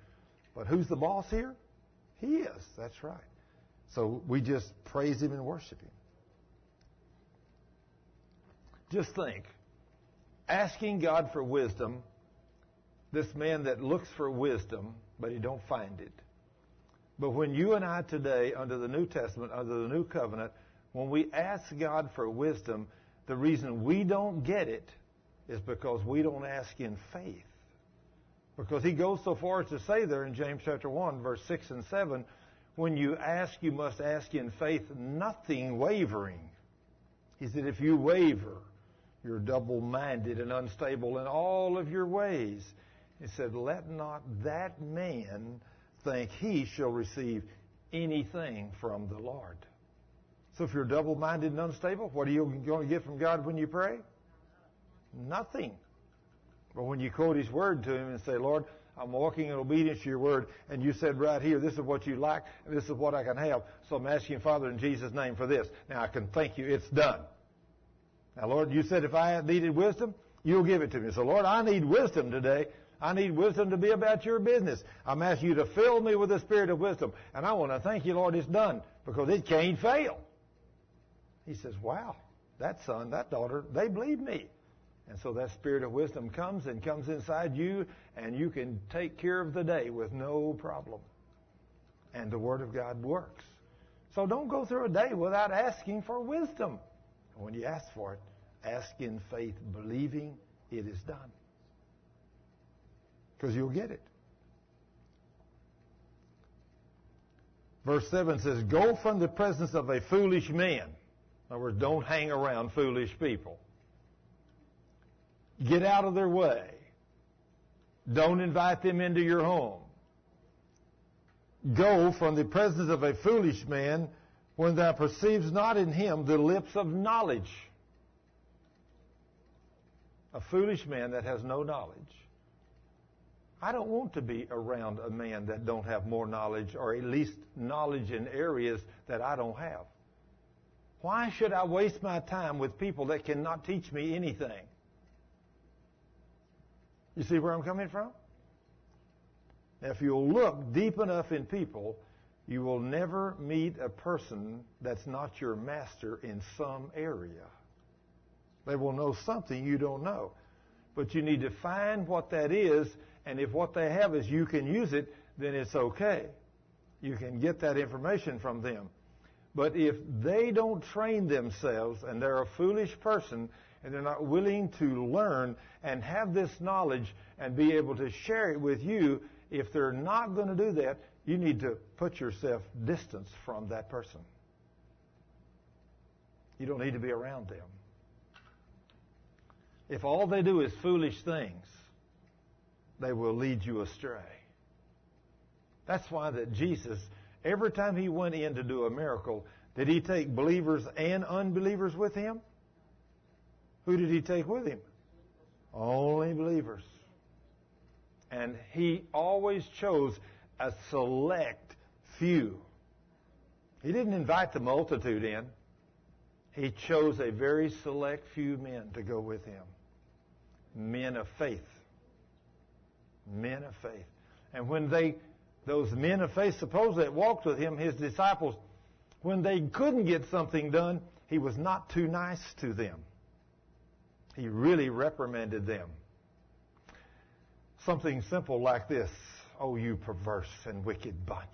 But who's the boss here? He is. That's right. So we just praise him and worship him. Just think. Asking God for wisdom, this man that looks for wisdom, but he don't find it. But when you and I today, under the New Testament, under the New Covenant, when we ask God for wisdom, the reason we don't get it is because we don't ask in faith. Because he goes so far as to say there in James chapter 1, verse 6 and 7, when you ask, you must ask in faith, nothing wavering. He said, if you waver, you're double-minded and unstable in all of your ways. He said, let not that man think he shall receive anything from the Lord. So if you're double-minded and unstable, what are you going to get from God when you pray? Nothing. But when you quote his word to him and say, Lord, I'm walking in obedience to your word, and you said right here, this is what you like, and this is what I can have, so I'm asking Father in Jesus' name for this. Now I can thank you, it's done. Now, Lord, you said if I needed wisdom, you'll give it to me. So, Lord, I need wisdom today. I need wisdom to be about your business. I'm asking you to fill me with the spirit of wisdom. And I want to thank you, Lord, it's done, because it can't fail. He says, wow, that son, that daughter, they believe me. And so that spirit of wisdom comes and comes inside you, and you can take care of the day with no problem. And the Word of God works. So don't go through a day without asking for wisdom. And when you ask for it, ask in faith, believing it is done. Because you'll get it. Verse 7 says, go from the presence of a foolish man. In other words, don't hang around foolish people. Get out of their way. Don't invite them into your home. Go from the presence of a foolish man when thou perceivest not in him the lips of knowledge. A foolish man that has no knowledge. I don't want to be around a man that don't have more knowledge, or at least knowledge in areas that I don't have. Why should I waste my time with people that cannot teach me anything? You see where I'm coming from? Now, if you'll look deep enough in people, you will never meet a person that's not your master in some area. They will know something you don't know. But you need to find what that is, and if what they have is you can use it, then it's okay. You can get that information from them. But if they don't train themselves, and they're a foolish person, and they're not willing to learn and have this knowledge and be able to share it with you, if they're not going to do that, you need to put yourself distance from that person. You don't need to be around them. If all they do is foolish things, they will lead you astray. That's why that Jesus, every time he went in to do a miracle, did he take believers and unbelievers with him? Who did he take with him? Only believers. And he always chose a select few. He didn't invite the multitude in. He chose a very select few men to go with him. Men of faith. Men of faith. And when those men of faith supposedly that walked with him, his disciples, when they couldn't get something done, he was not too nice to them. He really reprimanded them. Something simple like this. Oh, you perverse and wicked bunch.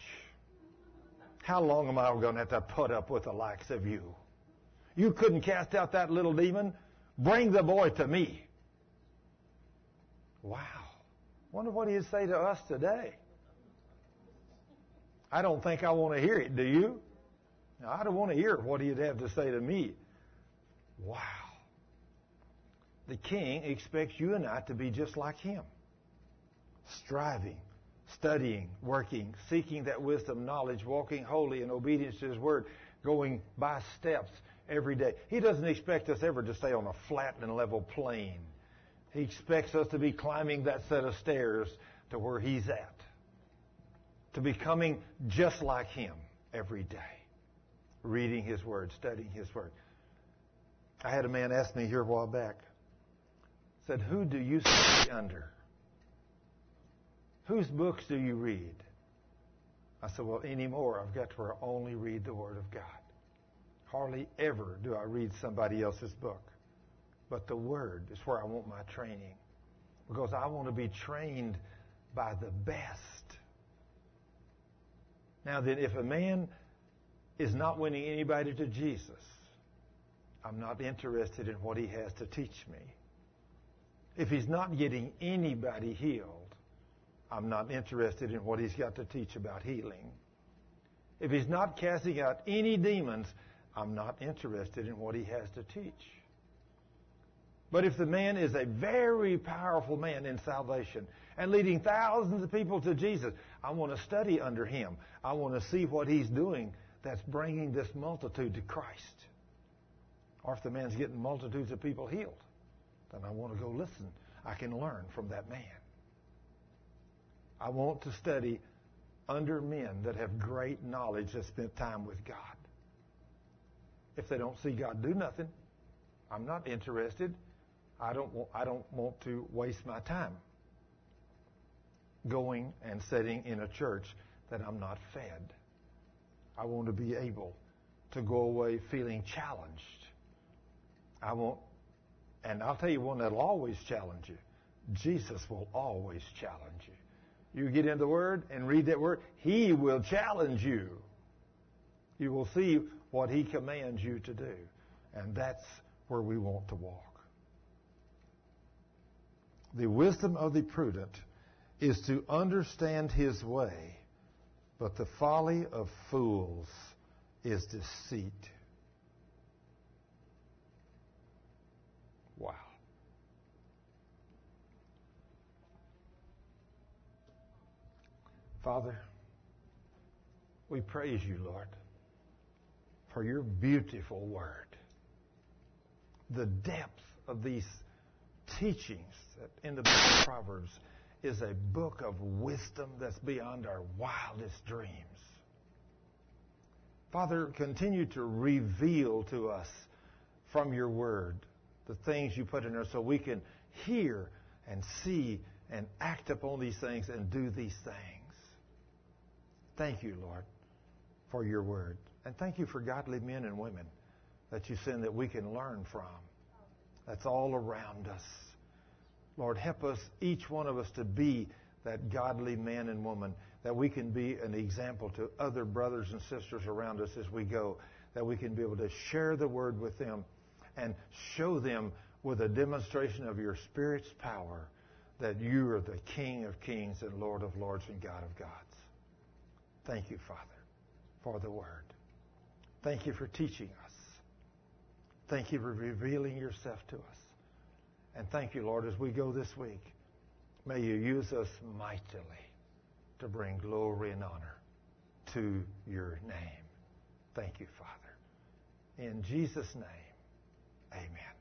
How long am I going to have to put up with the likes of you? You couldn't cast out that little demon. Bring the boy to me. Wow. Wonder what he'd say to us today. I don't think I want to hear it, do you? Now, I don't want to hear what he'd have to say to me. Wow. The king expects you and I to be just like him. Striving, studying, working, seeking that wisdom, knowledge, walking holy in obedience to his word, going by steps every day. He doesn't expect us ever to stay on a flat and level plane. He expects us to be climbing that set of stairs to where he's at. to becoming just like Him every day, reading His Word, studying His Word. I had a man ask me here a while back, said, who do you study under? Whose books do you read? I said, well, anymore, I've got to where I only read the Word of God. Hardly ever do I read somebody else's book. But the Word is where I want my training. Because I want to be trained by the best. Now then, if a man is not winning anybody to Jesus, I'm not interested in what he has to teach me. If he's not getting anybody healed, I'm not interested in what he's got to teach about healing. If he's not casting out any demons, I'm not interested in what he has to teach. But if the man is a very powerful man in salvation and leading thousands of people to Jesus, I want to study under him. I want to see what he's doing that's bringing this multitude to Christ. Or if the man's getting multitudes of people healed, then I want to go listen. I can learn from that man. I want to study under men that have great knowledge that spent time with God. If they don't see God do nothing, I'm not interested. I don't want to waste my time going and sitting in a church that I'm not fed. I want to be able to go away feeling challenged. And I'll tell you one that'll always challenge you. Jesus will always challenge you. You get in the Word and read that Word, He will challenge you. You will see what He commands you to do. And that's where we want to walk. The wisdom of the prudent is to understand his way, but the folly of fools is deceit. Wow. Father, we praise you, Lord, for your beautiful word. The depth of these teachings in the book of Proverbs is a book of wisdom that's beyond our wildest dreams. Father, continue to reveal to us from your word the things you put in there so we can hear and see and act upon these things and do these things. Thank you, Lord, for your word. And thank you for godly men and women that you send that we can learn from. That's all around us. Lord, help us, each one of us, to be that godly man and woman, that we can be an example to other brothers and sisters around us as we go, that we can be able to share the word with them and show them with a demonstration of your Spirit's power that you are the King of kings and Lord of lords and God of gods. Thank you, Father, for the word. Thank you for teaching us. Thank you for revealing yourself to us. And thank you, Lord, as we go this week, may you use us mightily to bring glory and honor to your name. Thank you, Father. In Jesus' name, amen.